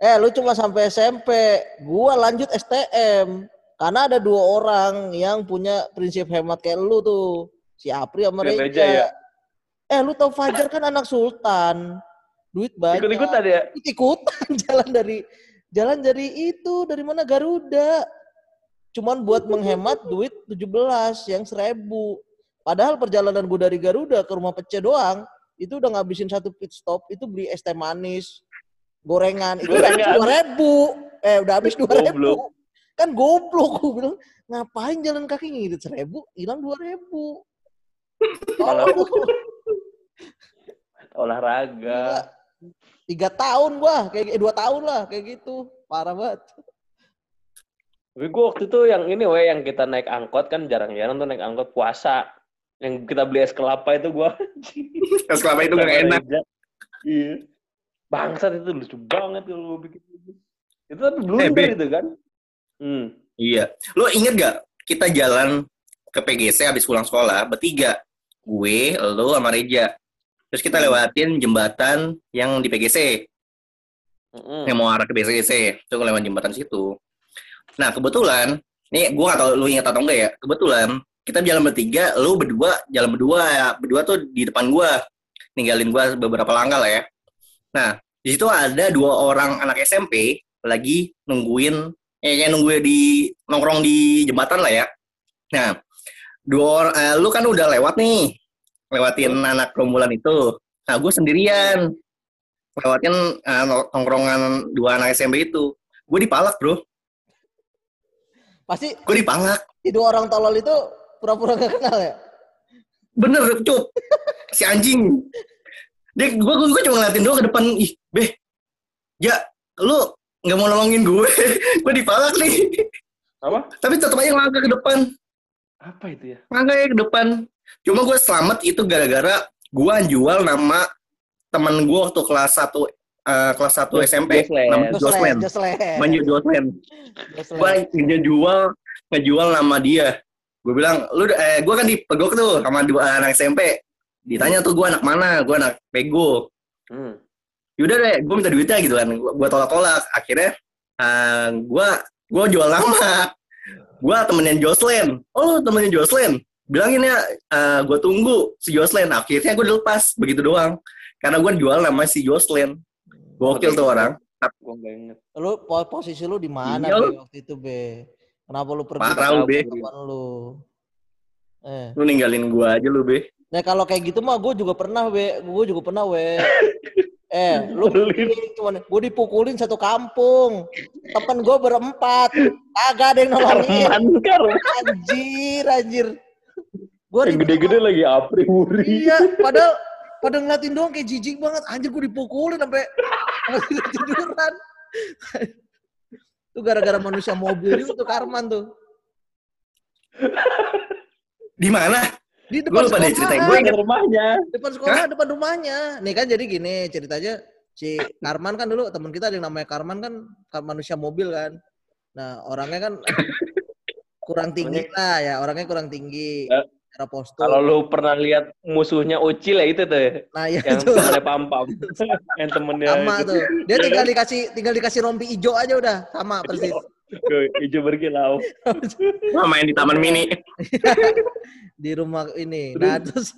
Eh, lu cuma sampai S M P. Gue lanjut S T M. Karena ada dua orang yang punya prinsip hemat kayak lu tuh. Si Apri sama Reja. Ya? Eh, lu tau Fajar kan anak Sultan. Duit banyak. Ikut-ikutan ya? Ikut-ikutan. Jalan dari jalan dari itu. Dari mana? Garuda. Cuman buat menghemat duit tujuh belas yang seribu. Padahal perjalanan gue dari Garuda ke rumah Pece doang. Itu udah ngabisin satu pit stop. Itu beli es teh manis. Gorengan. Itu udah habis dua ribu. Eh udah habis dua ribu. Kan goblok. Gue bilang, ngapain jalan kaki ngirit seribu? Hilang dua ribu. Olahraga. Tiga tahun gua, kayak eh, dua tahun lah kayak gitu, parah banget. Tapi gua waktu itu yang ini weh, yang kita naik angkot kan jarang-jarang tuh naik angkot puasa, yang kita beli es kelapa itu gua. Es kelapa itu nggak enak. Iya. Bangsat itu lucu banget kalau bikin itu. Itu tapi blunder itu kan. Hmm. Iya. Lo inget gak kita jalan ke P G C abis pulang sekolah bertiga, gue, lo, sama Reja. Terus kita lewatin jembatan yang di P G C. Mm-hmm. Yang mau arah ke P G C. Itu lewat jembatan situ. Nah, kebetulan, nih gue gak tau lu ingat atau enggak ya, kebetulan kita jalan bertiga, lu berdua, jalan berdua ya. Berdua tuh di depan gue. Ninggalin gue beberapa langkah lah ya. Nah, di situ ada dua orang anak S M P lagi nungguin, eh nungguin di, nongkrong di jembatan lah ya. Nah, dua eh, lu kan udah lewat nih. Lewatin anak rombongan itu. Nah, gue sendirian. Lewatin uh, tongkrongan dua anak S M P itu. Gue dipalak, bro. Pasti? Gue dipalak. Si dua orang tolol itu pura-pura gak kenal ya? Bener, cup. Si anjing. Dia, gue, gue cuma ngeliatin doang ke depan. Ih, beh. Ya, lu gak mau nolongin gue. Gue dipalak nih. Apa? Tapi tetap aja langkah ke depan. Apa itu ya? Langkah ya ke depan. Cuma gue selamat itu gara-gara gue jual nama teman gue waktu kelas satu uh, kelas satu Just, S M P nama Joslen. Banyak Joslen. Gue ngejual ngejual nama dia. Gue bilang, lu eh, gue kan dipegok tuh sama dua anak S M P. Ditanya tuh gue anak mana? Gue anak Pego. Hmm. Yaudah deh, gue minta duitnya gitu kan. Gue tolak-tolak. Akhirnya uh, gue gue jual nama. Gue temennya Joslen. Oh, temennya Joslen. bilangin ya, uh, gue tunggu si Jocelyn. Akhirnya gue dilepas, begitu doang. Karena gue jual nama si Jocelyn. Gokil tuh orang. Gue gak inget. Lu posisi lu di mana waktu itu, Be? Kenapa lu pergi? Parah lu, Be. Lu. Eh. Lu ninggalin gue aja lu, Be. Nah kalau kayak gitu mah gue juga pernah, Be. Gue juga pernah, Be. eh, lu cuman, gue dipukulin satu kampung. Temen gue berempat. Agak ada yang nolongin. Anjir, anjir. Gua yang gede-gede lagi apri muri. Iya, padahal pada ngeliatin doang kayak jijik banget. Anjir gue dipukulin sampai tiduran. Itu gara-gara manusia mobil itu Karman tuh. Di mana? Di depan gua sekolah. Gue ingat rumahnya. Depan sekolah, hah? Depan rumahnya. Nih kan jadi gini ceritanya. Si Karman kan dulu teman kita ada yang namanya Karman kan, manusia mobil kan. Nah, orangnya kan kurang tinggi lah ya. Orangnya kurang tinggi. Uh. Kalau lu pernah lihat musuhnya Ucil ya itu tuh. Nah, ya yang temennya Pampam. Yang temennya sama itu. Tuh. Dia tinggal dikasih tinggal dikasih rompi hijau aja udah. Sama persis. Hijau berkilau. Nah, main di taman mini. Di rumah ini. Nah, terus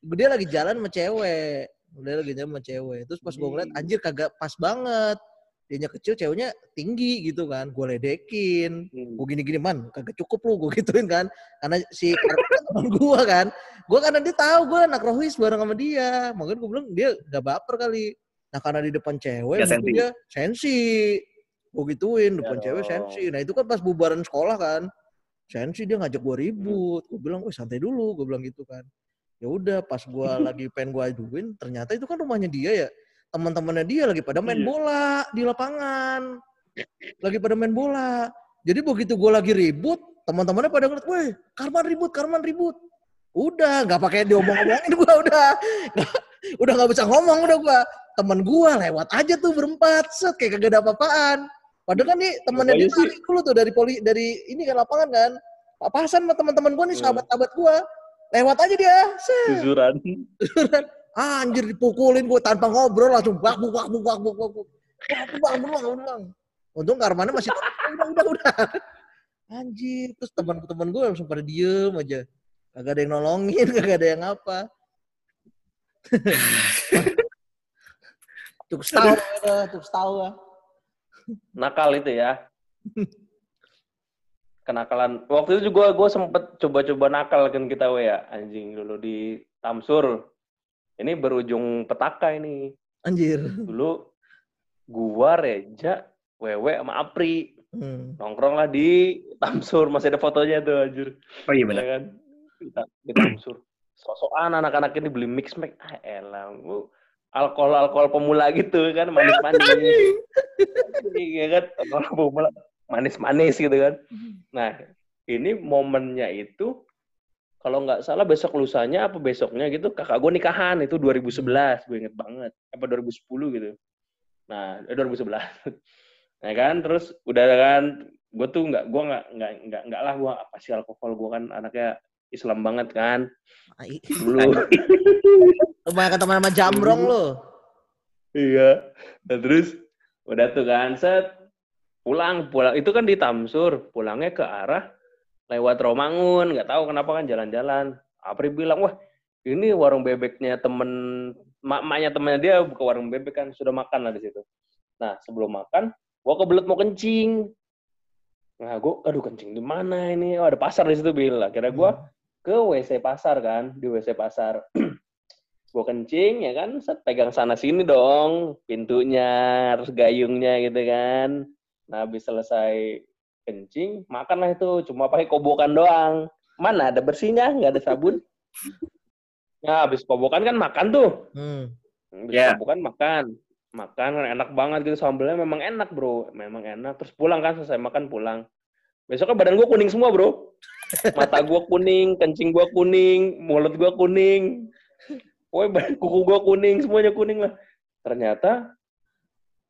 dia lagi jalan sama cewek. Dia lagi jalan sama cewek. Terus pas gue ngeliat, anjir kagak pas banget. Dianya kecil, ceweknya tinggi gitu kan. Gue ledekin. Hmm. Gue gini-gini, man, kagak cukup lu. Gue gituin kan. Karena si teman gue kan. Gue karena dia tahu gue anak rohis bareng sama dia. Makanya gue bilang, dia gak baper kali. Nah karena di depan cewek, dia sensi. Gue gituin, depan ya, cewek sensi. Nah itu kan pas bubaran sekolah kan. Sensi dia ngajak gue ribut. Gue bilang, weh santai dulu. Gue bilang gitu kan. Ya udah pas gue lagi pengen gue aduin, ternyata itu kan rumahnya dia ya. Teman-temannya dia lagi pada main bola di lapangan. Lagi pada main bola. Jadi begitu gue lagi ribut, teman-temannya pada ngeliat, weh, Karman ribut, Karman ribut. Udah, gak pakai diomong-omongin gue, udah. Gak, udah gak bisa ngomong, udah gue. Temen gue lewat aja tuh berempat, set, kayak kagak ada apa-apaan. Padahal kan nih temannya dia tarik dulu tuh dari poli, dari ini kan lapangan kan. Papasan sama teman-teman gue nih, sahabat-sahabat gue. Lewat aja dia, set. Jujuran. Jujuran. Ah, anjir dipukulin gue tanpa ngobrol langsung bak bak bak bak bak bak. Untung Karmannya masih udah udah udah. Anjir, terus teman-teman gue langsung pada diem aja. Kagak ada yang nolongin, kagak ada yang apa. Tuk setahun, tuk setahun. Nakal itu ya. Kenakalan. Waktu itu juga gue sempet coba-coba nakal kan kita ya, anjing dulu di Tamsur. Ini berujung petaka ini. Anjir. Dulu gua, Reja, Wewe, sama Apri. Hmm. Nongkrong lah di Tamsur. Masih ada fotonya tuh, anjir. Oh iya bener. Ya kan? Di Tamsur. Sosokan anak-anak ini beli mix mac. Ah elah, gua. Alkohol-alkohol pemula gitu kan. Manis-manis. Iya kan? Alkohol pemula. Manis-manis gitu kan. Nah, ini momennya itu. Kalau nggak salah besok lusanya apa besoknya gitu, kakak gue nikahan, itu dua ribu sebelas, gue inget banget. Apa dua ribu sepuluh gitu. Nah, dua ribu sebelas. Nah kan, terus udah kan, gue tuh nggak, gue nggak, nggak, nggak, nggak lah gue apa sih alkohol, gue kan anaknya Islam banget kan. Dulu. Lu banyak teman sama jamrong lo. Iya. Nah, terus udah tuh kan, set pulang, pulang. Itu kan di Tamsur, pulangnya ke arah lewat Romangun, nggak tahu kenapa kan jalan-jalan. Apri bilang, wah ini warung bebeknya temen, mak-maknya temennya dia buka warung bebek kan, sudah makan lah di situ. Nah sebelum makan, gua kebelet mau kencing. Nah gua, aduh kencing di mana ini? Oh, ada pasar di situ Bil. Akhirnya gua ke W C pasar kan, di W C pasar. Gua kencing ya kan, set pegang sana sini dong, pintunya, terus gayungnya gitu kan. Nah habis selesai kencing, makanlah itu. Cuma pakai kobokan doang. Mana ada bersihnya, nggak ada sabun. Nah, habis kobokan kan makan tuh. Hmm. Habis yeah. kobokan makan. Makan enak banget gitu. Sambelnya memang enak, bro. Memang enak. Terus pulang kan, selesai makan pulang. Besoknya badan gue kuning semua, bro. Mata gue kuning, kencing gue kuning, mulut gue kuning. Woy, badan kuku gue kuning, semuanya kuning lah. Ternyata,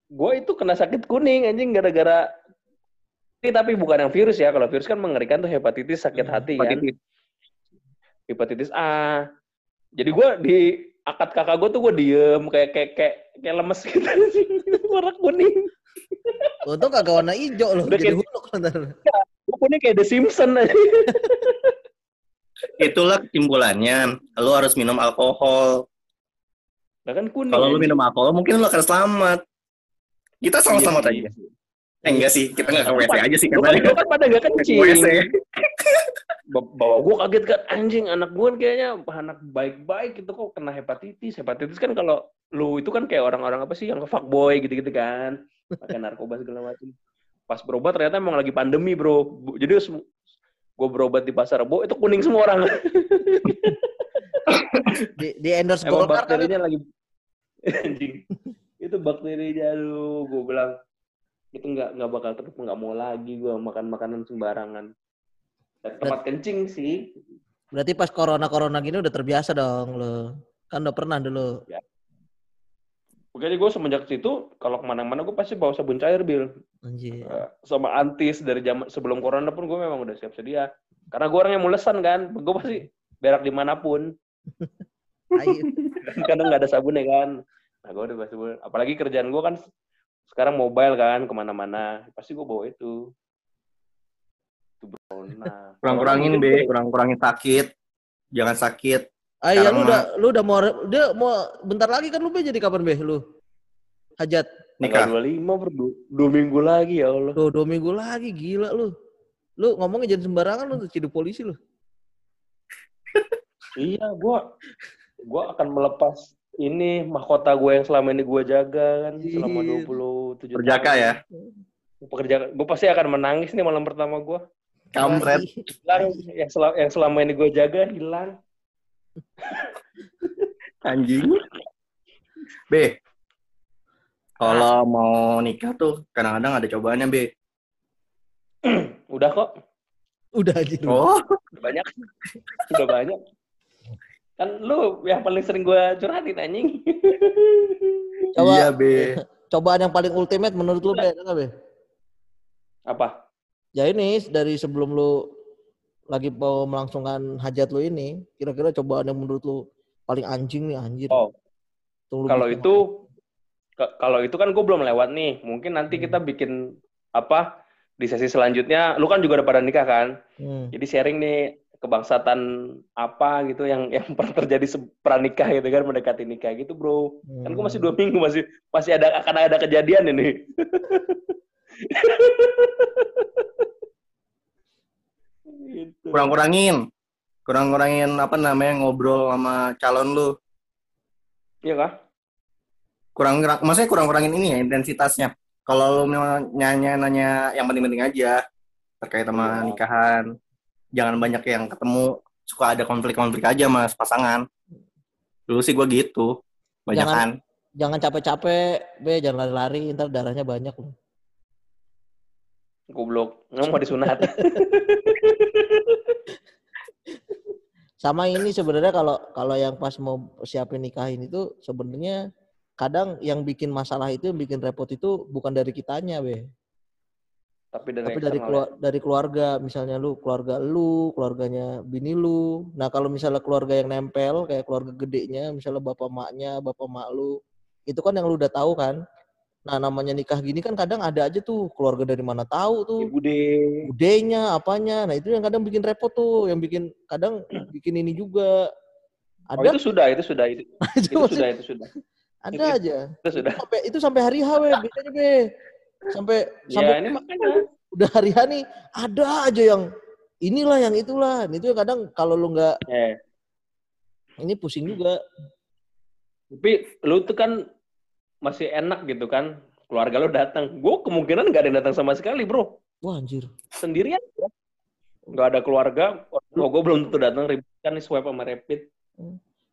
gue itu kena sakit kuning, anjing, gara-gara tapi bukan yang virus ya. Kalau virus kan mengerikan tuh, hepatitis sakit hati kan. Hepatitis. Hepatitis A. Jadi gue di akad kakak gue tuh gue diem kayak kayak kayak, kayak lemes gitu sih. Warna kuning. Untung kagak warna hijau loh. Udah jadi huluk ntar. Ya, gue kuning kayak The Simpsons aja. Itulah kesimpulannya. Lu harus minum alkohol. Bahkan kuning. Kalau lu minum alkohol, mungkin lu akan selamat. Kita sama-sama tadi. Iya, iya. Eh, enggak sih, kita nggak ke W C aja sih. Lu kan, lu kan pada nggak kencing. Bawa gue kaget kan, anjing anak gue kayaknya anak baik-baik itu kok kena hepatitis. Hepatitis kan kalau lu itu kan kayak orang-orang apa sih yang ke fuckboy gitu-gitu kan. Pakai narkoba segala macam. Pas berobat ternyata emang lagi pandemi bro. Jadi gue berobat di pasar Rebo itu kuning semua orang. di, di endorse emang Golkar. Bakterinya kan? Lagi anjing. Itu bakterinya lu, gue bilang itu nggak nggak bakal terus nggak mau lagi gue makan makanan sembarangan. Tempat berarti, kencing sih. Berarti pas corona-corona gini udah terbiasa dong lo. Kan udah pernah dulu. Ya. Pokoknya gue semenjak situ, kalau kemana-mana gue pasti bawa sabun cair, Bil. Anjir. Sama antis dari zaman sebelum corona pun gue memang udah siap sedia. Karena gue orangnya mulesan kan. Gue pasti berak dimanapun. Kadang nggak ada sabun ya kan. Nah gue udah bawa sabun. Apalagi kerjaan gue kan sekarang mobile kan, kemana-mana. Pasti gue bawa itu. Nah, kurang-kurangin be, kurang-kurangin sakit, jangan sakit. Ah iya, lu udah, lu udah mau, dia mau bentar lagi kan lu be jadi kapan be lu? Hajat. Nikah. dua puluh lima per dua minggu lagi ya Allah. Tuh, dua minggu lagi gila lu. Lu ngomongnya jangan sembarangan lu, cidu polisi lu. Iya, gua, gua akan melepas ini mahkota gua yang selama ini gua jaga kan selama dua puluh tujuh. Berjaka ya. Pekerja, gua pasti akan menangis nih malam pertama gua. Kampret hilang yang, sel yang selama ini gue jaga hilang. Anjing. B. Kalau mau nikah tuh kadang-kadang ada cobaannya B. Udah kok. Udah aja. Oh, banyak. Udah banyak. Kan lu yang paling sering gue curhatin anjing. Coba, iya B. Cobaan yang paling ultimate menurut lu B, enggak B? Apa? Ya ini dari sebelum lu lagi mau melangsungkan hajat lu ini, kira-kira cobaan yang menurut lu paling anjing nih anjir. Oh. Kalau itu kalau itu kan gue belum lewat nih. Mungkin nanti kita bikin apa di sesi selanjutnya. Lu kan juga udah pada nikah kan? Hmm. Jadi sharing nih kebangsatan apa gitu yang yang pernah terjadi pranikah gitu kan mendekati nikah gitu, Bro. Hmm. Kan gue masih dua minggu masih masih ada akan ada kejadian ini. Gitu. Kurang-kurangin kurang-kurangin apa namanya ngobrol sama calon lu iya kah? Kurang, kurang maksudnya kurang-kurangin ini ya intensitasnya kalau lu nanya-nanya yang penting-penting aja terkait sama ya. Nikahan jangan banyak yang ketemu suka ada konflik-konflik aja mas pasangan dulu sih gua gitu banyakan jangan, jangan capek-capek be jangan lari-lari ntar darahnya banyak lu goblok, nggak mau disunat. Sama ini sebenarnya kalau kalau yang pas mau siapin nikahin itu sebenarnya kadang yang bikin masalah itu yang bikin repot itu bukan dari kitanya, be. Tapi dari Tapi dari, kelu- dari keluarga, misalnya lu keluarga lu, keluarganya bini lu. Nah kalau misalnya keluarga yang nempel kayak keluarga gedenya, misalnya bapak maknya, bapak mak lu, itu kan yang lu udah tahu kan. Nah namanya nikah gini kan kadang ada aja tuh keluarga dari mana tahu tuh bude budenya apanya nah itu yang kadang bikin repot tuh yang bikin kadang bikin ini juga ada oh, itu sudah itu sudah itu, itu maksud, sudah itu sudah ada itu, aja itu sudah itu sampai, itu sampai hari H we biasanya be sampai ya, sampai ini makanya udah hari H nih ada aja yang inilah yang itulah nah, itu yang kadang kalau lu nggak eh. Ini pusing juga tapi lu tuh kan masih enak gitu kan keluarga lo datang, gue kemungkinan nggak ada yang datang sama sekali bro. Wah anjir. Sendirian, nggak ada keluarga. Kalau gue belum tentu datang ribet kan nih swipe sama rapid.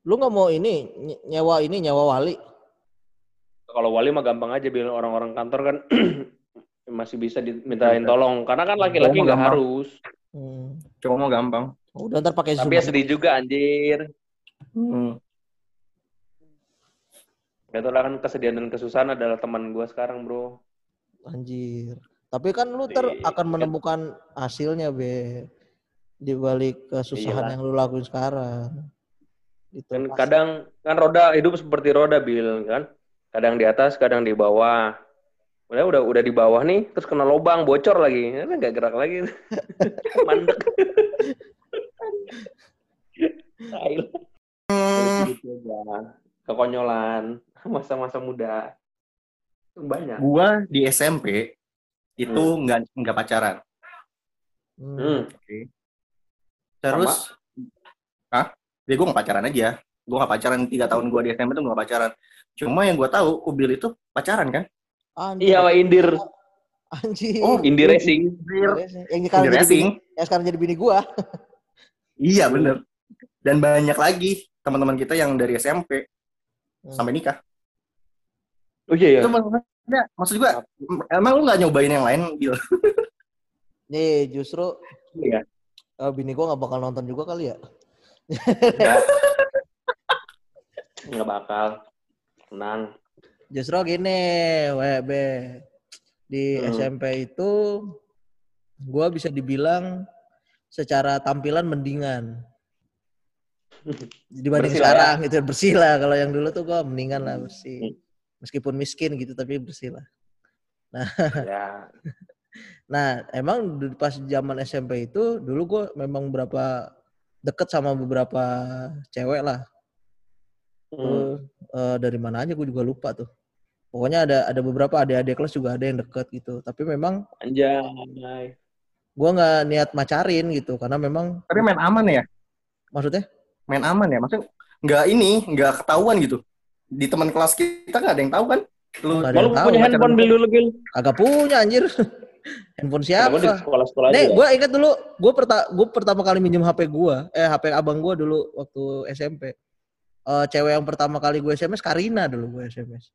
Lo nggak mau ini nyewa ini nyewa wali? Kalau wali mah gampang aja bilang orang-orang kantor kan masih bisa dimintain tolong karena kan laki-laki nggak harus. Hmm. Cuma mau gampang. Oh, udah ntar pakai Zoom. Tapi ya sedih juga anjir. Hmm. Itulah kan kesedihan dan kesusahan adalah teman gue sekarang, bro. Anjir. Tapi kan lu ter akan menemukan hasilnya, be. Di balik kesusahan Iyalah. Yang lu lakuin sekarang. Gitu. Dan kadang, kan roda, hidup seperti roda, Bil, kan. Kadang di atas, kadang di bawah. Udah, udah, udah di bawah nih, terus kena lubang, bocor lagi. Nggak gerak lagi. Mandek. Kekonyolan masa-masa muda banyak. Gua di S M P itu nggak hmm. nggak pacaran. Hmm. Okay. Terus, ah, jadi gue nggak pacaran aja. Gue nggak pacaran tiga tahun gue di S M P itu nggak pacaran. Cuma yang gue tahu Ubil itu pacaran kan? Anjir. Iya, Pak Indir. Anjir. Oh, Indir Racing. Indir. Yang sekarang Indir jadi Racing. Bini, yang sekarang jadi bini gue. Iya, bener. Dan banyak lagi teman-teman kita yang dari S M P hmm. sampai nikah. Oh iya, iya. Itu maksudnya, maksud gue, emang lu nggak nyobain yang lain, Bil? Nih, justru. Iya. Oh, bini gue nggak bakal nonton juga kali ya? Nggak bakal. Tenang. Justru gini, W B. Di hmm. S M P itu, gue bisa dibilang secara tampilan mendingan. Dibanding bersila sekarang, ya? Gitu, bersih lah. Kalau yang dulu tuh gue mendingan lah, bersih. Meskipun miskin gitu, tapi bersih lah. Nah, ya. Nah, emang pas zaman S M P itu, dulu gue memang berapa deket sama beberapa cewek lah. Tuh, hmm. uh, dari mana aja gue juga lupa tuh. Pokoknya ada ada beberapa adik-adik kelas juga ada yang deket gitu. Tapi memang anjay. Gue nggak niat macarin gitu karena memang. Tapi main aman ya? Maksudnya? Main aman ya? Maksudnya nggak ini nggak ketahuan gitu. Di teman kelas kita nggak ada yang tahu kan? Lu ada yang tahu, punya handphone Bil dulu Bil? Agak punya anjir. Handphone siapa? Nih, gue ingat dulu gue perta gue pertama kali minjem H P gue, eh H P abang gue dulu waktu S M P. Uh, cewek yang pertama kali gue S M S Karina dulu gue S M S.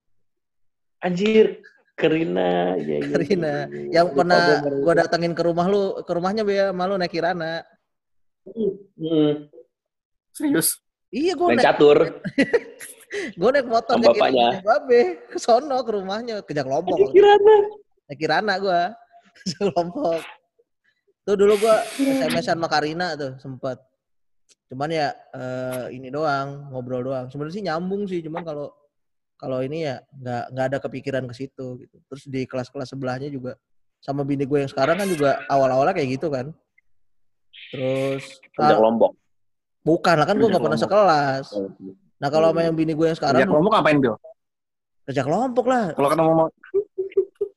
Anjir, Karina, ya, ya, Karina. Ya, yang ya, pernah ya, gue datengin ke rumah lu, ke rumahnya Bea, malu naik Kirana. Hmm. Serius? Iya, gue naik catur. Gue naik motor ke Kirana, Babe, ke sono ke rumahnya, ke Lombok. Naik Kirana. Naik Kirana gue, ke Lombok. Tuh dulu gue S M S-an sama Karina tuh sempat. Cuman ya uh, ini doang, ngobrol doang. Sebenarnya sih nyambung sih, cuman kalau kalau ini ya nggak nggak ada kepikiran ke situ gitu. Terus di kelas-kelas sebelahnya juga sama bini gue yang sekarang kan juga awal-awalnya kayak gitu kan. Terus pindah Lombok. Bukan lah kan gue nggak pernah sekelas. Nah kalau sama yang bini gue yang sekarang kerja kelompok ngapain Bil? Kerja kelompok lah. Kalau kan mau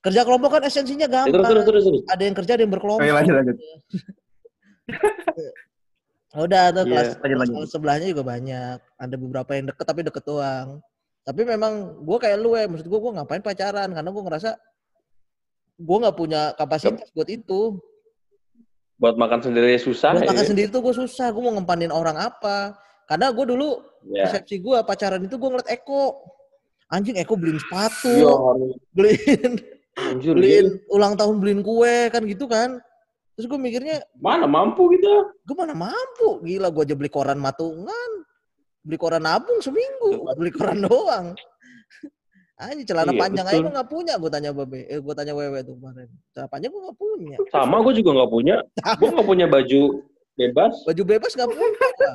kerja kelompok kan esensinya gampang. Terus, terus, terus. Ada yang kerja ada yang berkelompok. Oke, lanjut, lanjut. Udah tuh yeah, kelas, lanjut, kelas sebelahnya juga banyak. Ada beberapa yang deket tapi deket doang. Tapi memang gue kayak lu ya. Maksud gue gue ngapain pacaran karena gue ngerasa gue nggak punya kapasitas buat itu. Buat makan sendiri susah. Buat ya, makan ya. Sendiri tuh gue susah. Gue mau ngempanin orang apa? Karena gue dulu yeah. persepsi gue pacaran itu gue ngeliat Eko. Anjing Eko beliin sepatu, Yo, beliin, anjur, beliin anjur. Ulang tahun beliin kue kan gitu kan. Terus gue mikirnya, mana mampu gitu? Gue mana mampu? Gila, gue aja beli koran matungan. Beli koran nabung seminggu. Beli koran doang. Anjir, celana iya, panjang betul. Aja gue gak punya. Gue tanya Babe, eh, gue tanya Wewe tuh kemarin. Celana panjang gue gak punya. Sama, gue juga gak punya. Gue gak punya baju bebas. Baju bebas gak punya.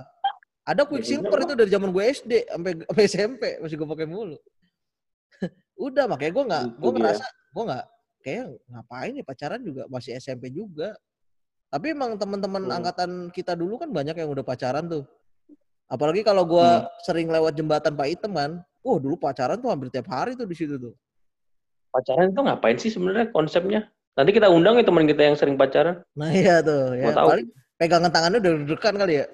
Ada Quicksilver itu dari zaman gue S D sampai S M P. Masih gue pakai mulu. Udah, makanya gue gak, gue ngerasa, gue gak, kayak ngapain ya pacaran juga. Masih S M P juga. Tapi emang teman-teman hmm. angkatan kita dulu kan banyak yang udah pacaran tuh. Apalagi kalau gue hmm. sering lewat jembatan Pak Item kan. Oh dulu pacaran tuh hampir tiap hari tuh di situ tuh. Pacaran itu ngapain sih sebenarnya konsepnya? Nanti kita undang ya teman kita yang sering pacaran. Nah iya tuh. Ya, paling pegangan tangannya udah deg-degan kali ya.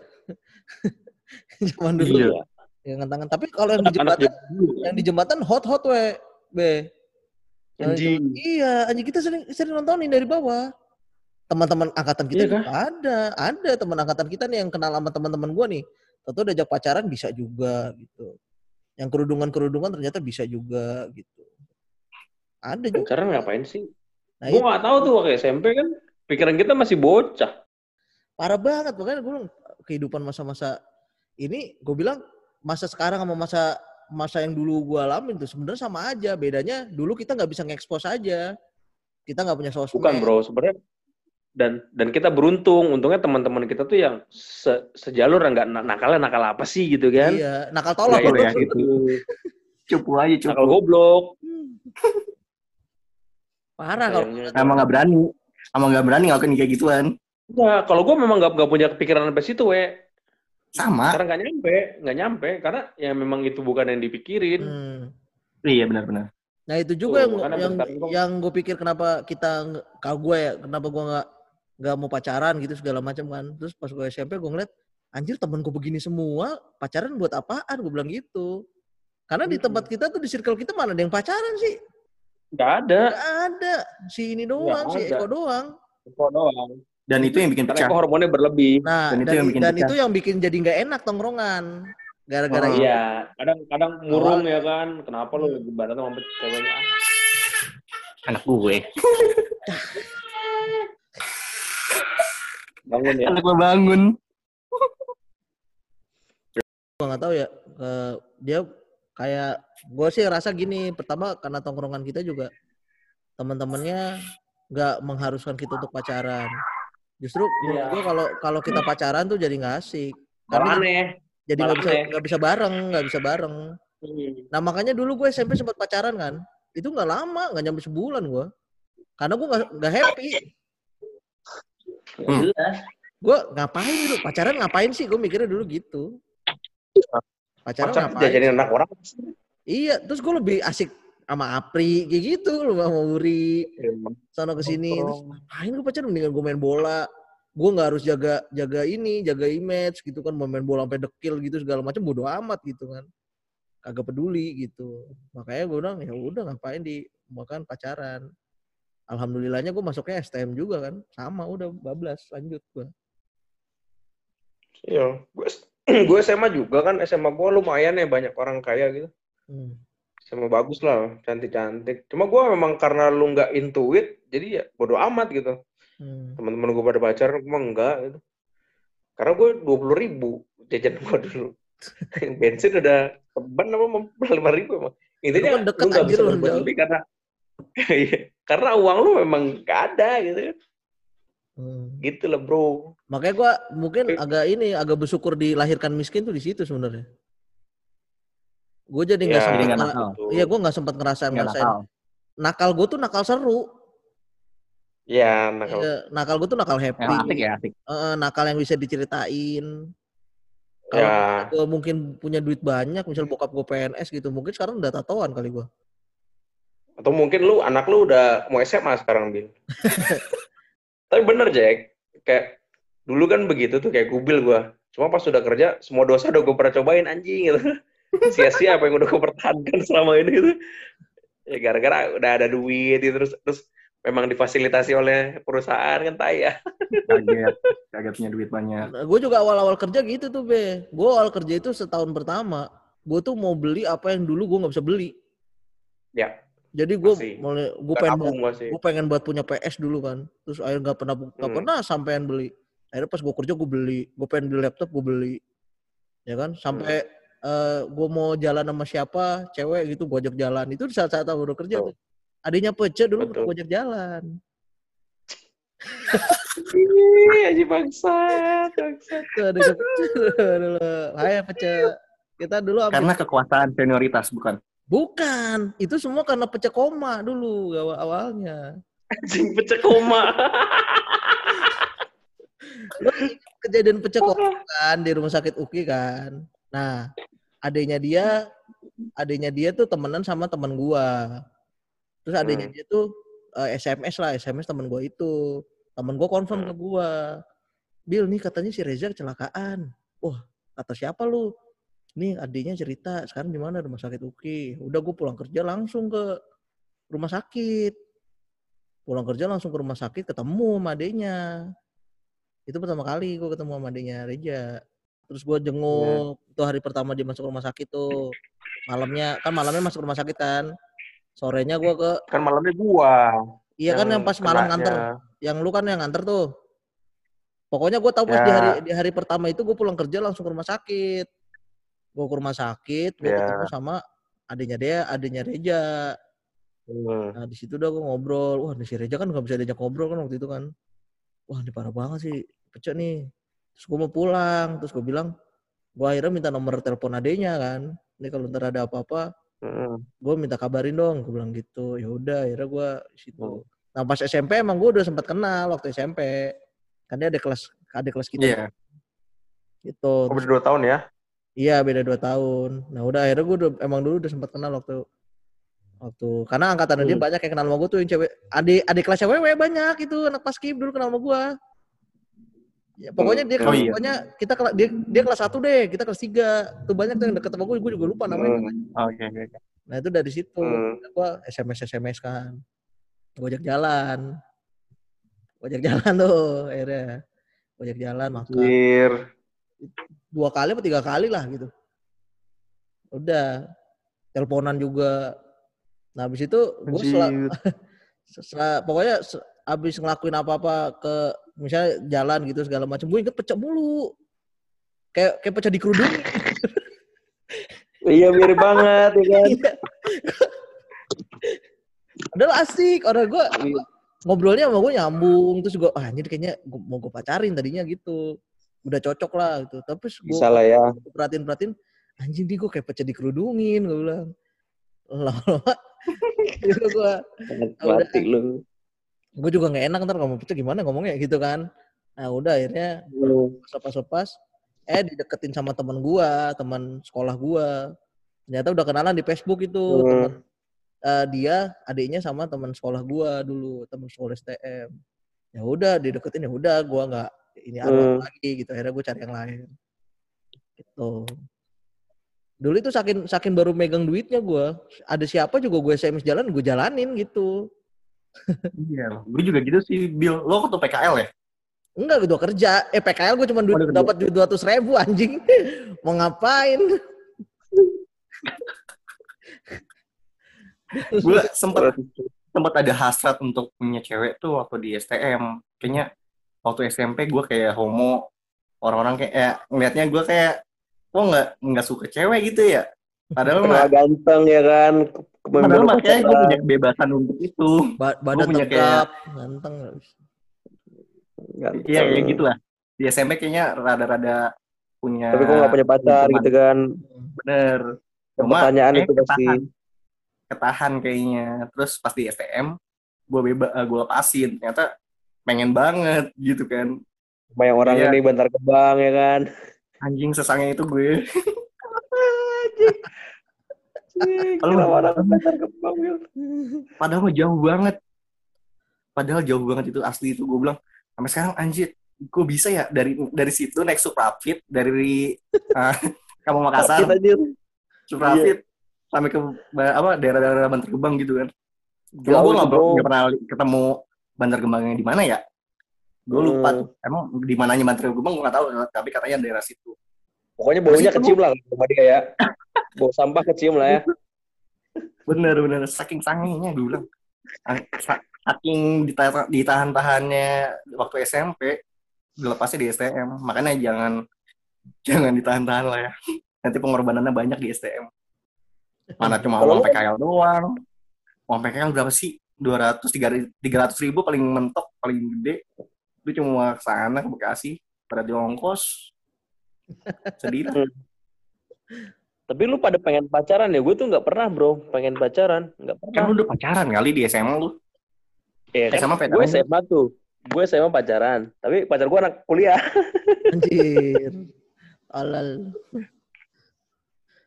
Zaman dulu. Iya. Pegangan tangan. Tapi kalau yang di jembatan, yang di jembatan hot-hot we. Be. Anjing. Iya, anjing kita sering sering nontonin dari bawah. Teman-teman angkatan kita iya juga ada. Ada teman angkatan kita nih yang kenal sama teman-teman gue nih. Tentu udah ajak pacaran bisa juga gitu. Yang kerudungan-kerudungan ternyata bisa juga gitu. Ada juga. Pacaran ngapain sih? Nah, gue gak tahu tuh waktu S M P kan. Pikiran kita masih bocah. Parah banget. Makanya gue kehidupan masa-masa ini gue bilang masa sekarang sama masa masa yang dulu gue alamin tuh sebenarnya sama aja. Bedanya dulu kita gak bisa nge-expose aja. Kita gak punya sosmed. Bukan bro, sebenarnya. Dan dan kita beruntung, untungnya teman-teman kita tuh yang se, sejalur nggak nakalnya nakal apa sih gitu kan? Iya, nakal tolong gitu ya gitu. Cupu aja, cupu. Nakal goblok. Hmm. Parah kalau emang nggak berani, emang nggak berani ngelakuin kayak gituan. Nah, kalau gue memang nggak nggak punya kepikiran sampai situ, we. sama. Karena nggak nyampe, nggak nyampe karena ya memang itu bukan yang dipikirin. Hmm. Iya benar-benar. Nah itu juga tuh, yang yang, yang gue pikir kenapa kita kalau gue ya kenapa gue nggak nggak mau pacaran gitu segala macam kan. Terus pas gue S M P gue ngeliat anjir temen gue begini semua pacaran buat apaan, gue bilang gitu. Karena di tempat kita tuh di circle kita mana ada yang pacaran sih? Nggak ada. Nggak ada. Si ini doang, si Eko doang. Eko doang. Dan itu yang bikin pecah. Karena Eko hormonnya berlebih. Nah, dan, dan, itu, yang bikin dan itu yang bikin jadi nggak enak tongkrongan. Gara-gara oh, iya. Kadang-kadang ngurung oh. ya kan. Kenapa lu badan sama ceweknya? Anak gue. Bangun ya. Anak gue bangun. Gue nggak tahu ya. Uh, dia... Kayak gue sih rasa gini, pertama karena tongkrongan kita juga teman-temannya nggak mengharuskan kita untuk pacaran. Justru yeah. gue kalau kalau kita pacaran tuh jadi nggak asik. Malah aneh. Jadi nggak bisa nggak bisa bareng, nggak bisa bareng. Hmm. Nah makanya dulu gue S M P sempat pacaran kan, itu nggak lama, nggak nyampe sebulan gue, karena gue nggak nggak happy. Hmm. Gue ngapain dulu pacaran ngapain sih? Gue mikirnya dulu gitu. Pacaran Pacar ngapain? Jadi anak orang. Iya, terus gue lebih asik sama Apri kayak gitu, lu sama Uri, sana kesini. Terus ngapain gue pacaran? Mendingan gue main bola. Gue nggak harus jaga jaga ini, jaga image gitu kan, main bola sampai dekil gitu segala macam, bodo amat gitu kan. Kagak peduli gitu. Makanya gue bilang ya udah ngapain di makan pacaran. Alhamdulillahnya gue masuknya S T M juga kan, sama udah bablas lanjut gue. Iya, gue. Gue S M A juga kan, S M A gue lumayan ya banyak orang kaya gitu. Hmm. S M A bagus lah, cantik-cantik. Cuma gue memang karena lu nggak intuit, jadi ya bodo amat gitu. Hmm. Teman-teman gue pada pacar, gue mah enggak gitu. Karena gue dua puluh ribu jajan gue dulu. Bensin udah keban apa lima ribu emang. Intinya lu nggak bisa berbuat lebih karena, karena uang lu memang nggak ada gitu kan. Hmm. Gitu lah bro. Makanya gue mungkin agak ini agak bersyukur dilahirkan miskin tuh di situ sebenarnya. Gue jadi nggak ya, sempat nakal. Iya gue nggak sempat ngerasain ngerasain. Nakal, nakal gue tuh nakal seru. Iya nakal. Ya, nakal gue tuh nakal happy. Ya, asik ya, asik. Uh, nakal yang bisa diceritain. Kalau ya. Gue mungkin punya duit banyak, misal bokap gue P N S gitu, mungkin sekarang udah tatoan kali gue. Atau mungkin lu anak lu udah mau S M A sekarang Bin. Tapi bener Jack, kayak dulu kan begitu tuh kayak kubil gue. Cuma pas udah kerja, semua dosa udah gue pernah cobain anjing gitu. Sia-sia apa yang udah gue pertahankan selama ini gitu. Ya gara-gara udah ada duit gitu, terus terus memang difasilitasi oleh perusahaan kan tai ya. Kaget, kaget punya duit banyak. Nah, gue juga awal-awal kerja gitu tuh be. Gue awal kerja itu setahun pertama, gue tuh mau beli apa yang dulu gue nggak bisa beli. Ya. Jadi gue mulai gue pengen gue pengen buat punya P S dulu kan, terus akhirnya nggak pernah nggak hmm. pernah sampean beli. Akhirnya pas gue kerja gue beli, gue pengen beli laptop gue beli, ya kan sampai hmm. uh, gue mau jalan sama siapa cewek gitu gue ajak jalan itu di saat-saat baru kerja. Oh. Tuh. Adanya pecah dulu gue ajak jalan. Iya aja bangsa, bangsa tuh ada dulu. Ayo pecah kita dulu. Karena abis... kekuasaan senioritas bukan. Bukan, itu semua karena pecah koma dulu awal awalnya. Anjing pecah koma. Kejadian pecah koma kan di rumah sakit U K I kan. Nah, adeknya dia, adeknya dia tuh temenan sama teman gua. Terus adeknya hmm. dia tuh uh, S M S lah, S M S teman gua itu. Teman gua confirm ke gua. Bil nih katanya si Reza kecelakaan. Wah, kata siapa lu? Nih adiknya cerita sekarang di mana rumah sakit U K I. Udah gue pulang kerja langsung ke rumah sakit. Pulang kerja langsung ke rumah sakit ketemu sama adiknya. Itu pertama kali gue ketemu sama adiknya Reja. Terus gue jenguk. Yeah. Itu hari pertama dia masuk rumah sakit tuh. Malamnya kan malamnya masuk rumah sakit kan. Sorenya gue ke kan malamnya gue. Iya kan yang pas malam nganter. Yang lu kan yang nganter tuh. Pokoknya gue tahu pas yeah. di hari di hari pertama itu gue pulang kerja langsung ke rumah sakit. Gue ke rumah sakit, gue yeah. ketemu sama adiknya dia, adiknya Reja. Mm. Nah di situ udah gue ngobrol, wah ini si Reja kan gak bisa diajak ngobrol kan waktu itu kan. Wah ini parah banget sih, pecah nih. Terus gue mau pulang, terus gue bilang, gue akhirnya minta nomor telepon adiknya kan. Ini kalau ntar ada apa-apa, mm. gue minta kabarin dong. Gue bilang gitu, yaudah akhirnya gue situ. Mm. Nah pas S M P emang gue udah sempat kenal waktu S M P. Kan dia ada kelas, ada kelas kita. Yeah. Gitu. Oh, beda dua tahun ya? Iya, beda dua tahun. Nah, udah akhirnya gue udah, emang dulu udah sempat kenal waktu waktu karena angkatan hmm. dia banyak yang kenal sama gue tuh, yang cewek, adik adik kelas cewek banyak itu, anak paskib dulu kenal sama gue. Ya, pokoknya dia kelas, oh, iya. pokoknya kita dia dia kelas satu deh, kita kelas tiga. Tuh banyak tuh yang deket sama gue, gue juga lupa namanya. Hmm. Oke, okay, oke. Okay. Nah, itu dari situ hmm. gue S M S S M S kan. Gue ajak jalan. Gue ajak jalan tuh akhirnya. Gue ajak jalan makan. Jir. Dua kali atau tiga kali lah gitu. Udah. Teleponan juga. Nah, habis itu gue selalu pokoknya habis ngelakuin apa-apa ke misalnya jalan gitu segala macam, gue inget pecah mulu. Kayak kayak pecah di kerudung. Iya, mirip banget ya kan. Udah asik, orang gue ngobrolnya sama gue nyambung, terus gue ah anjir kayaknya gua, mau gue pacarin tadinya gitu. Udah cocok lah gitu. Tapi gue ya. perhatiin-perhatiin anjing dia gue kayak pecah dikerudungin, gue bilang. Lama-lama gitu gue. Mati lu. Gue juga gak enak ntar ngomong pecah gimana ngomongnya gitu kan. Nah udah akhirnya lepas-lepas. Eh dideketin sama teman gue, teman sekolah gue. Ternyata udah kenalan di Facebook itu. Hmm. Teman Uh, dia adiknya sama teman sekolah gua dulu, teman sekolah S T M. Ya udah dideketin, ya udah gua nggak ini apa hmm. lagi gitu. Akhirnya gua cari yang lain. Gitu. Dulu itu saking saking baru megang duitnya gua, ada siapa juga gua S M S jalan, gua jalanin gitu. Iya, gua juga gitu sih. Bill, lo tuh P K L ya? Enggak, gua kerja. Eh P K L gua cuma duit, oh, dapat duit dua ratus ribu anjing. Mau ngapain? Gue sempat sempat ada hasrat untuk punya cewek tuh waktu di S T M. Kayaknya waktu S M P gue kayak homo, orang-orang kayak eh, ngeliatnya gue kayak kok nggak nggak suka cewek gitu ya. Padahal mah ganteng ya kan. Padahal makanya gue punya kebebasan untuk itu. Ba- badan tegap, ganteng. Iya kayak gitulah. Di S M P kayaknya rada-rada punya. Tapi gue nggak punya pacar gitu kan. Bener. Cuma, pertanyaan eh, itu pasti. Ketahan kayaknya, terus pas di S T M gue beba gue lepasin, ternyata pengen banget gitu kan. Banyak orang ya. Ini Bantar Gebang ya kan. Anjing sesangnya itu gue. Anjing. Lalu orang Bantar Gebang. Padahal jauh banget. Padahal jauh banget itu asli itu gue bilang. Sampai sekarang anjir, gue bisa ya dari dari situ naik Suprafit dari uh, kamu Makassar. Suprafit. Sampai ke apa daerah-daerah Bantar Gebang gitu kan. Cuma gue nggak pernah ketemu Bantar Gebangnya di mana ya. Gue lupa tuh. Emang di mananya Bantar Gebang gue nggak tahu. Tapi katanya daerah situ. Pokoknya baunya kecium lah sama dia ya. Bau sampah kecium lah ya. Bener-bener saking sanginya gue bilang. Saking ditahan-tahannya waktu S M P. Dilepasnya di S T M. Makanya jangan jangan ditahan-tahan lah ya. Nanti pengorbanannya banyak di S T M. Mana cuma uang P K L doang. Uang P K L berapa sih? dua ratus tiga ratus ribu paling mentok, paling gede. Itu cuma ke sana, ke Bekasi. Pada di ongkos. Sedih lah. Tapi lu pada pengen pacaran ya? Gue tuh gak pernah bro, pengen pacaran. Gak pernah. Kan lu udah pacaran kali di S M A lu. Iya kan, gue S M A tuh. Gue S M A pacaran. Tapi pacar gue anak kuliah. Anjir. Alal.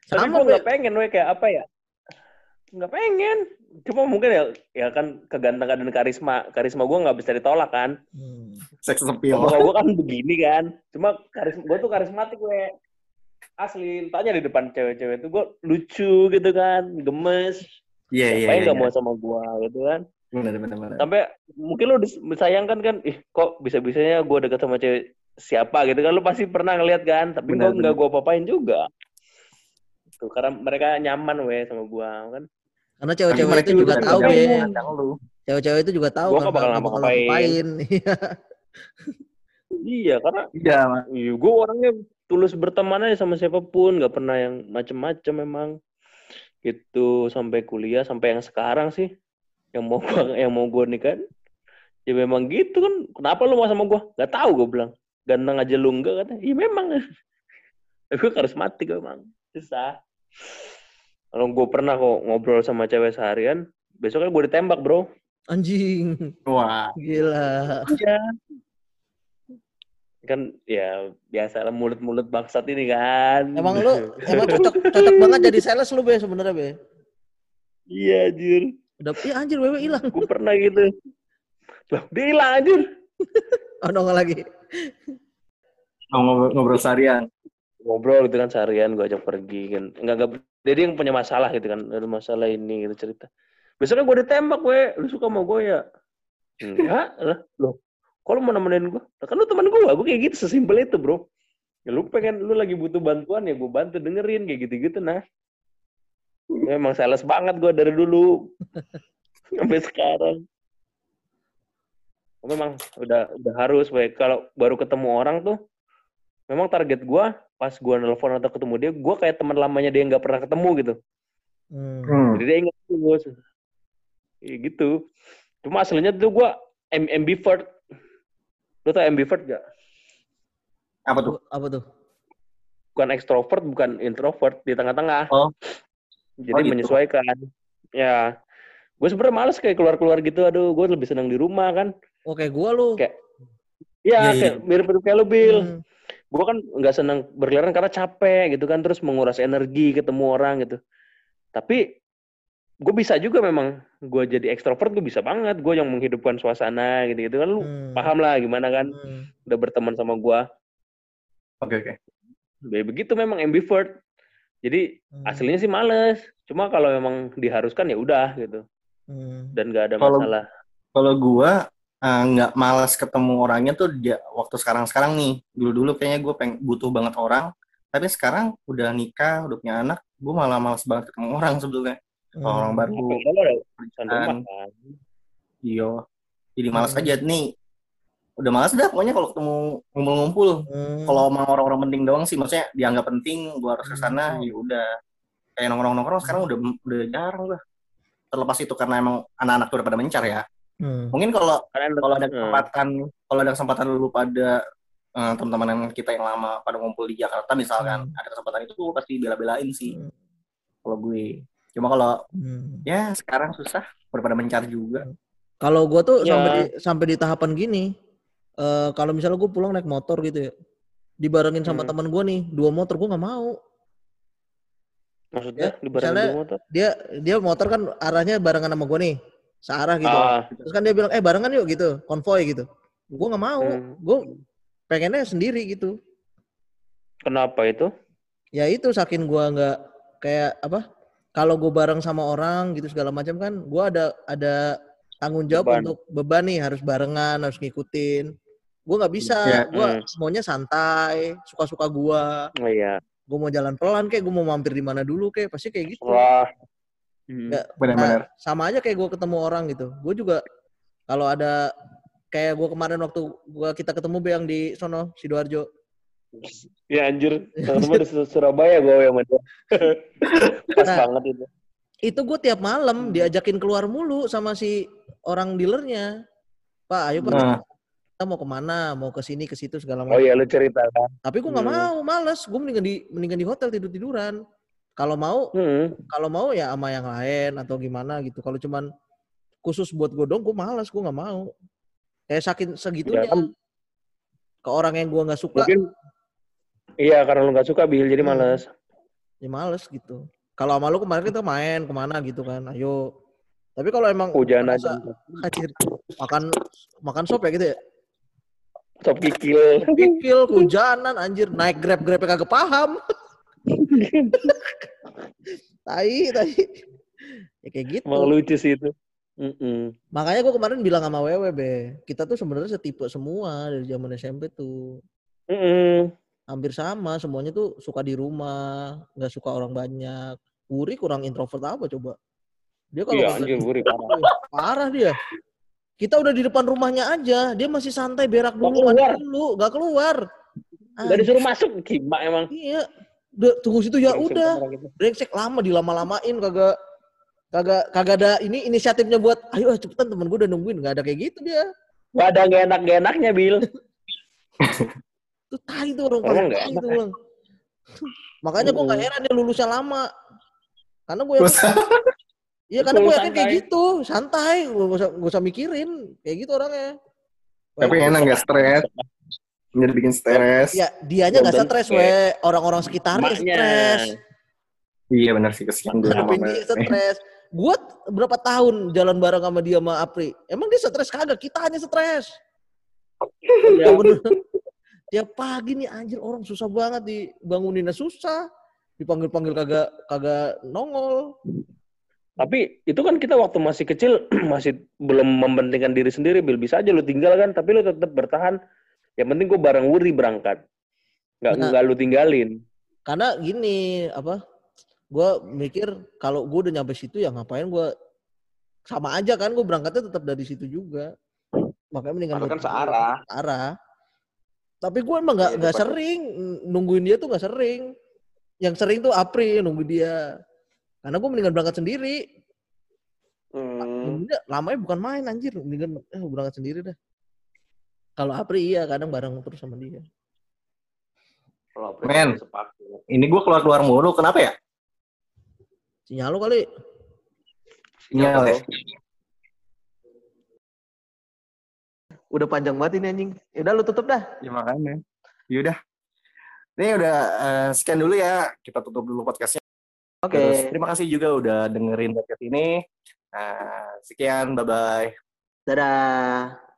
Tapi gue nggak pengen, we kayak apa ya? Nggak pengen. Cuma mungkin ya, ya kan kegantengan dan karisma, karisma gue nggak bisa ditolak kan. Hmm. Seks appeal. Kalau gue kan begini kan. Cuma karisma gue tuh karismatik, we asli. Tanya di depan cewek-cewek tuh gue lucu gitu kan, gemes. Iya yeah, iya. Siapa yang nggak yeah, yeah. mau sama gue gitu kan? Benar-benar. Sampai mungkin lo disayangkan kan? Ih kok bisa-bisanya gue dekat sama cewek siapa gitu kan? Lo pasti pernah ngeliat kan? Tapi gue nggak gue papain juga. Karena mereka nyaman weh sama gua kan. Karena cewek-cewek itu juga tahu deh. Cewek-cewek itu juga tahu kan bakal ngapain. Iya, karena iya, gua orangnya tulus berteman aja sama siapapun, enggak pernah yang macem-macem memang. Gitu sampai kuliah, sampai yang sekarang sih yang mau gua yang mau gua nikahin. Ya memang gitu kan. Kenapa lu mau sama gua? Enggak tahu gua bilang. Ganteng aja lu enggak katanya. Iya memang. Tapi harus mati gua memang. Susah. Kalau gue pernah kok ngobrol sama cewek seharian, besoknya gue ditembak bro. Anjing. Wah. Gila. Ya. kan ya biasa lah mulut-mulut bangsat ini kan. Emang lu emang cocok cocok banget jadi sales lu be sebenarnya be. Iya anjir. Udah iya anjir wewe hilang. Gue pernah gitu. Lah dia hilang anjir. Oh nongol lagi. Ngobrol, ngobrol seharian. Ngobrol gitu kan seharian gue ajak pergi kan. Enggak enggak jadi yang punya masalah gitu kan. Ada masalah ini gitu cerita. Besoknya gue ditembak we. Lu suka sama gue ya? Enggak lah. Loh. Kalau mau nemenin gue, kan lu teman gue, gue kayak gitu, sesimpel itu bro. Ya, lu pengen, lu lagi butuh bantuan, ya gue bantu dengerin, kayak gitu-gitu nah. Memang sales banget gue dari dulu. Sampai sekarang. Memang udah udah harus, kalau baru ketemu orang tuh, memang target gue, pas gue nelfon atau ketemu dia, gue kayak teman lamanya dia yang gak pernah ketemu gitu. Hmm. Jadi dia inget gue. Ya, gitu. Cuma aslinya tuh gue ambivert. Lu tau ambivert gak? Apa tuh? Apa tuh? Bukan ekstrovert, bukan introvert, di tengah-tengah. Oh. Jadi oh, gitu. Menyesuaikan. Ya. Gue sebenarnya males kayak keluar-keluar gitu, aduh gue lebih senang di rumah kan. Oh kayak gue lu. Kayak, ya, yeah, kayak yeah. mirip-mirip kayak lu, Bil. Hmm. Gue kan gak senang berkeliaran karena capek gitu kan, terus menguras energi ketemu orang gitu. Tapi gue bisa juga memang, gue jadi ekstrovert gue bisa banget, gue yang menghidupkan suasana gitu-gitu kan, lu hmm. paham lah gimana kan, hmm. udah berteman sama gue. Oke, okay, oke. Okay. Begitu memang ambivert, jadi hmm. aslinya sih males, cuma kalau memang diharuskan ya udah gitu, hmm. dan gak ada kalo, masalah. Kalau gue uh, gak malas ketemu orangnya tuh dia, waktu sekarang-sekarang nih, dulu-dulu kayaknya gue peng- butuh banget orang, tapi sekarang udah nikah, udah punya anak, gue malah malas banget ketemu orang sebetulnya. Hmm. Orang baru kan. Iya. Jadi malas hmm. aja nih. Udah malas dah pokoknya kalau ketemu ngumpul-ngumpul. Hmm. Kalau sama orang-orang penting doang sih, maksudnya dianggap penting, gua harus ke sana, hmm. ya udah. Kayak nongkrong-nongkrong sekarang udah udah jarang lah. Terlepas itu karena emang anak-anak tuh udah pada mencar ya. Hmm. Mungkin kalau kalau ada kesempatan, kalau ada kesempatan lu pada uh, teman-teman kita yang lama pada ngumpul di Jakarta misalkan, hmm. ada kesempatan itu pasti bela-belain sih. Hmm. Kalau gue Cuma kalau hmm. ya sekarang susah, daripada mencari juga. Kalau gue tuh ya. sampai di, sampai di tahapan gini, uh, kalau misalnya gue pulang naik motor gitu ya, dibarengin sama hmm. teman gue nih, dua motor gue nggak mau. Maksudnya? Ya, dibarengin dua motor? Dia dia motor kan arahnya barengan sama gue nih, searah gitu. Ah. Terus kan dia bilang, eh barengan yuk gitu, konvoy gitu. Gue nggak mau, hmm. gue pengennya sendiri gitu. Kenapa itu? Ya itu saking gue nggak kayak apa? Kalau gue bareng sama orang gitu segala macam kan, gue ada ada tanggung jawab beban. Untuk beban nih, harus barengan, harus ngikutin. Gue nggak bisa, ya, gue mm. semuanya santai, suka-suka gue. Oh, iya. Gue mau jalan pelan kayak, gue mau mampir di mana dulu kayak, pasti kayak gitu. Wah, ya, benar-benar. Nah, sama aja kayak gue ketemu orang gitu. Gue juga kalau ada kayak gue kemarin waktu gue kita ketemu be yang di sono Sidoarjo. Ya anjir, teman-teman di Surabaya gue yang mana. Pas nah, banget itu. Itu gue tiap malam diajakin keluar mulu sama si orang dealernya. Pak, ayo Pak, nah. kita mau kemana, mau ke sini, ke situ segala macam. Oh iya, lu cerita kan. Tapi gue nggak hmm. mau, males. Gue mendingan di mendingan di hotel tidur-tiduran. Kalau mau, hmm. kalau mau ya sama yang lain atau gimana gitu. Kalau cuman khusus buat gue dong, gue males, gue nggak mau. Kayak eh, sakit segitunya ya, ke orang yang gue nggak suka. Mungkin iya, karena lu gak suka, Bil, jadi males. Ya males gitu. Kalau sama lu kemarin kita main kemana gitu kan, ayo. Tapi kalau emang hujan aja. Hajir, makan makan sop ya gitu ya? Sop kikil. Kikil, hujanan, anjir. Naik grab-grab ya kagak paham. Tai, tai. Ya kayak gitu. Emang lucu sih itu. Mm-mm. Makanya gue kemarin bilang sama Wewe, Be. Kita tuh sebenarnya setipe semua dari zaman S M P tuh. Mm-mm. Hampir sama, semuanya tuh suka di rumah, nggak suka orang banyak. Wuri kurang introvert apa coba? Dia kalau iya, anjir, Wuri parah. Parah dia. Kita udah di depan rumahnya aja, dia masih santai berak dulu, mandi dulu, nggak keluar. Nggak disuruh masuk, gimana emang? Iya, tunggu situ ya brengsek udah. Brengsek lama, dilama-lamain, kagak kagak kagak ada ini inisiatifnya buat, ayo cepetan temen gue udah nungguin, nggak ada kayak gitu dia. Nggak ada nggak enak nggak enaknya Bil. Itu tai tuh orang-orang tai tuh orang. Makanya gue gak heran dia lulusnya lama. Karena gue yakin iya karena gue yakin kayak gitu. Santai. Gue gak usah mikirin. Kayak gitu orangnya. Tapi enak gak stres. Jadi bikin stres. Ya, dianya nggak stres, we. Orang-orang sekitarnya stres. Iya benar sih, kesian dulu sama dia. Stres. Gue berapa tahun jalan bareng sama dia sama Apri. Emang dia stres kagak? Kita hanya stres. Ya benar. Tiap pagi nih anjir orang susah banget dibanguninnya, susah. Dipanggil-panggil kagak kagak nongol. Tapi itu kan kita waktu masih kecil masih belum mempentingkan diri sendiri, Bil. Bisa aja lu tinggal kan, tapi lu tetap bertahan. Yang penting gue bareng Wuri berangkat. Nggak, nah, nggak lu tinggalin. Karena gini, apa? Gue mikir kalau gue udah nyampe situ ya ngapain gue, sama aja kan gue berangkatnya tetap dari situ juga. Makanya mendingan kan searah. Searah. Tapi gue emang nggak nggak ya, sering nungguin dia tuh nggak sering. Yang sering tuh April nunggu dia. Karena gue mendingan berangkat sendiri. Hmm. Lamanya bukan main anjir. Mendingan eh, berangkat sendiri dah. Kalau Apri iya, kadang bareng terus sama dia. Men, ini gue keluar-keluar mulu. Kenapa ya? Sinyal lu kali. Sinyal ya. Udah panjang banget ini anjing. Yaudah lu tutup dah. Ya makanya. Yaudah. Ini udah uh, scan dulu ya. Kita tutup dulu podcastnya. Oke. Okay. Terima kasih juga udah dengerin podcast ini. Nah, sekian, bye-bye. Dadah.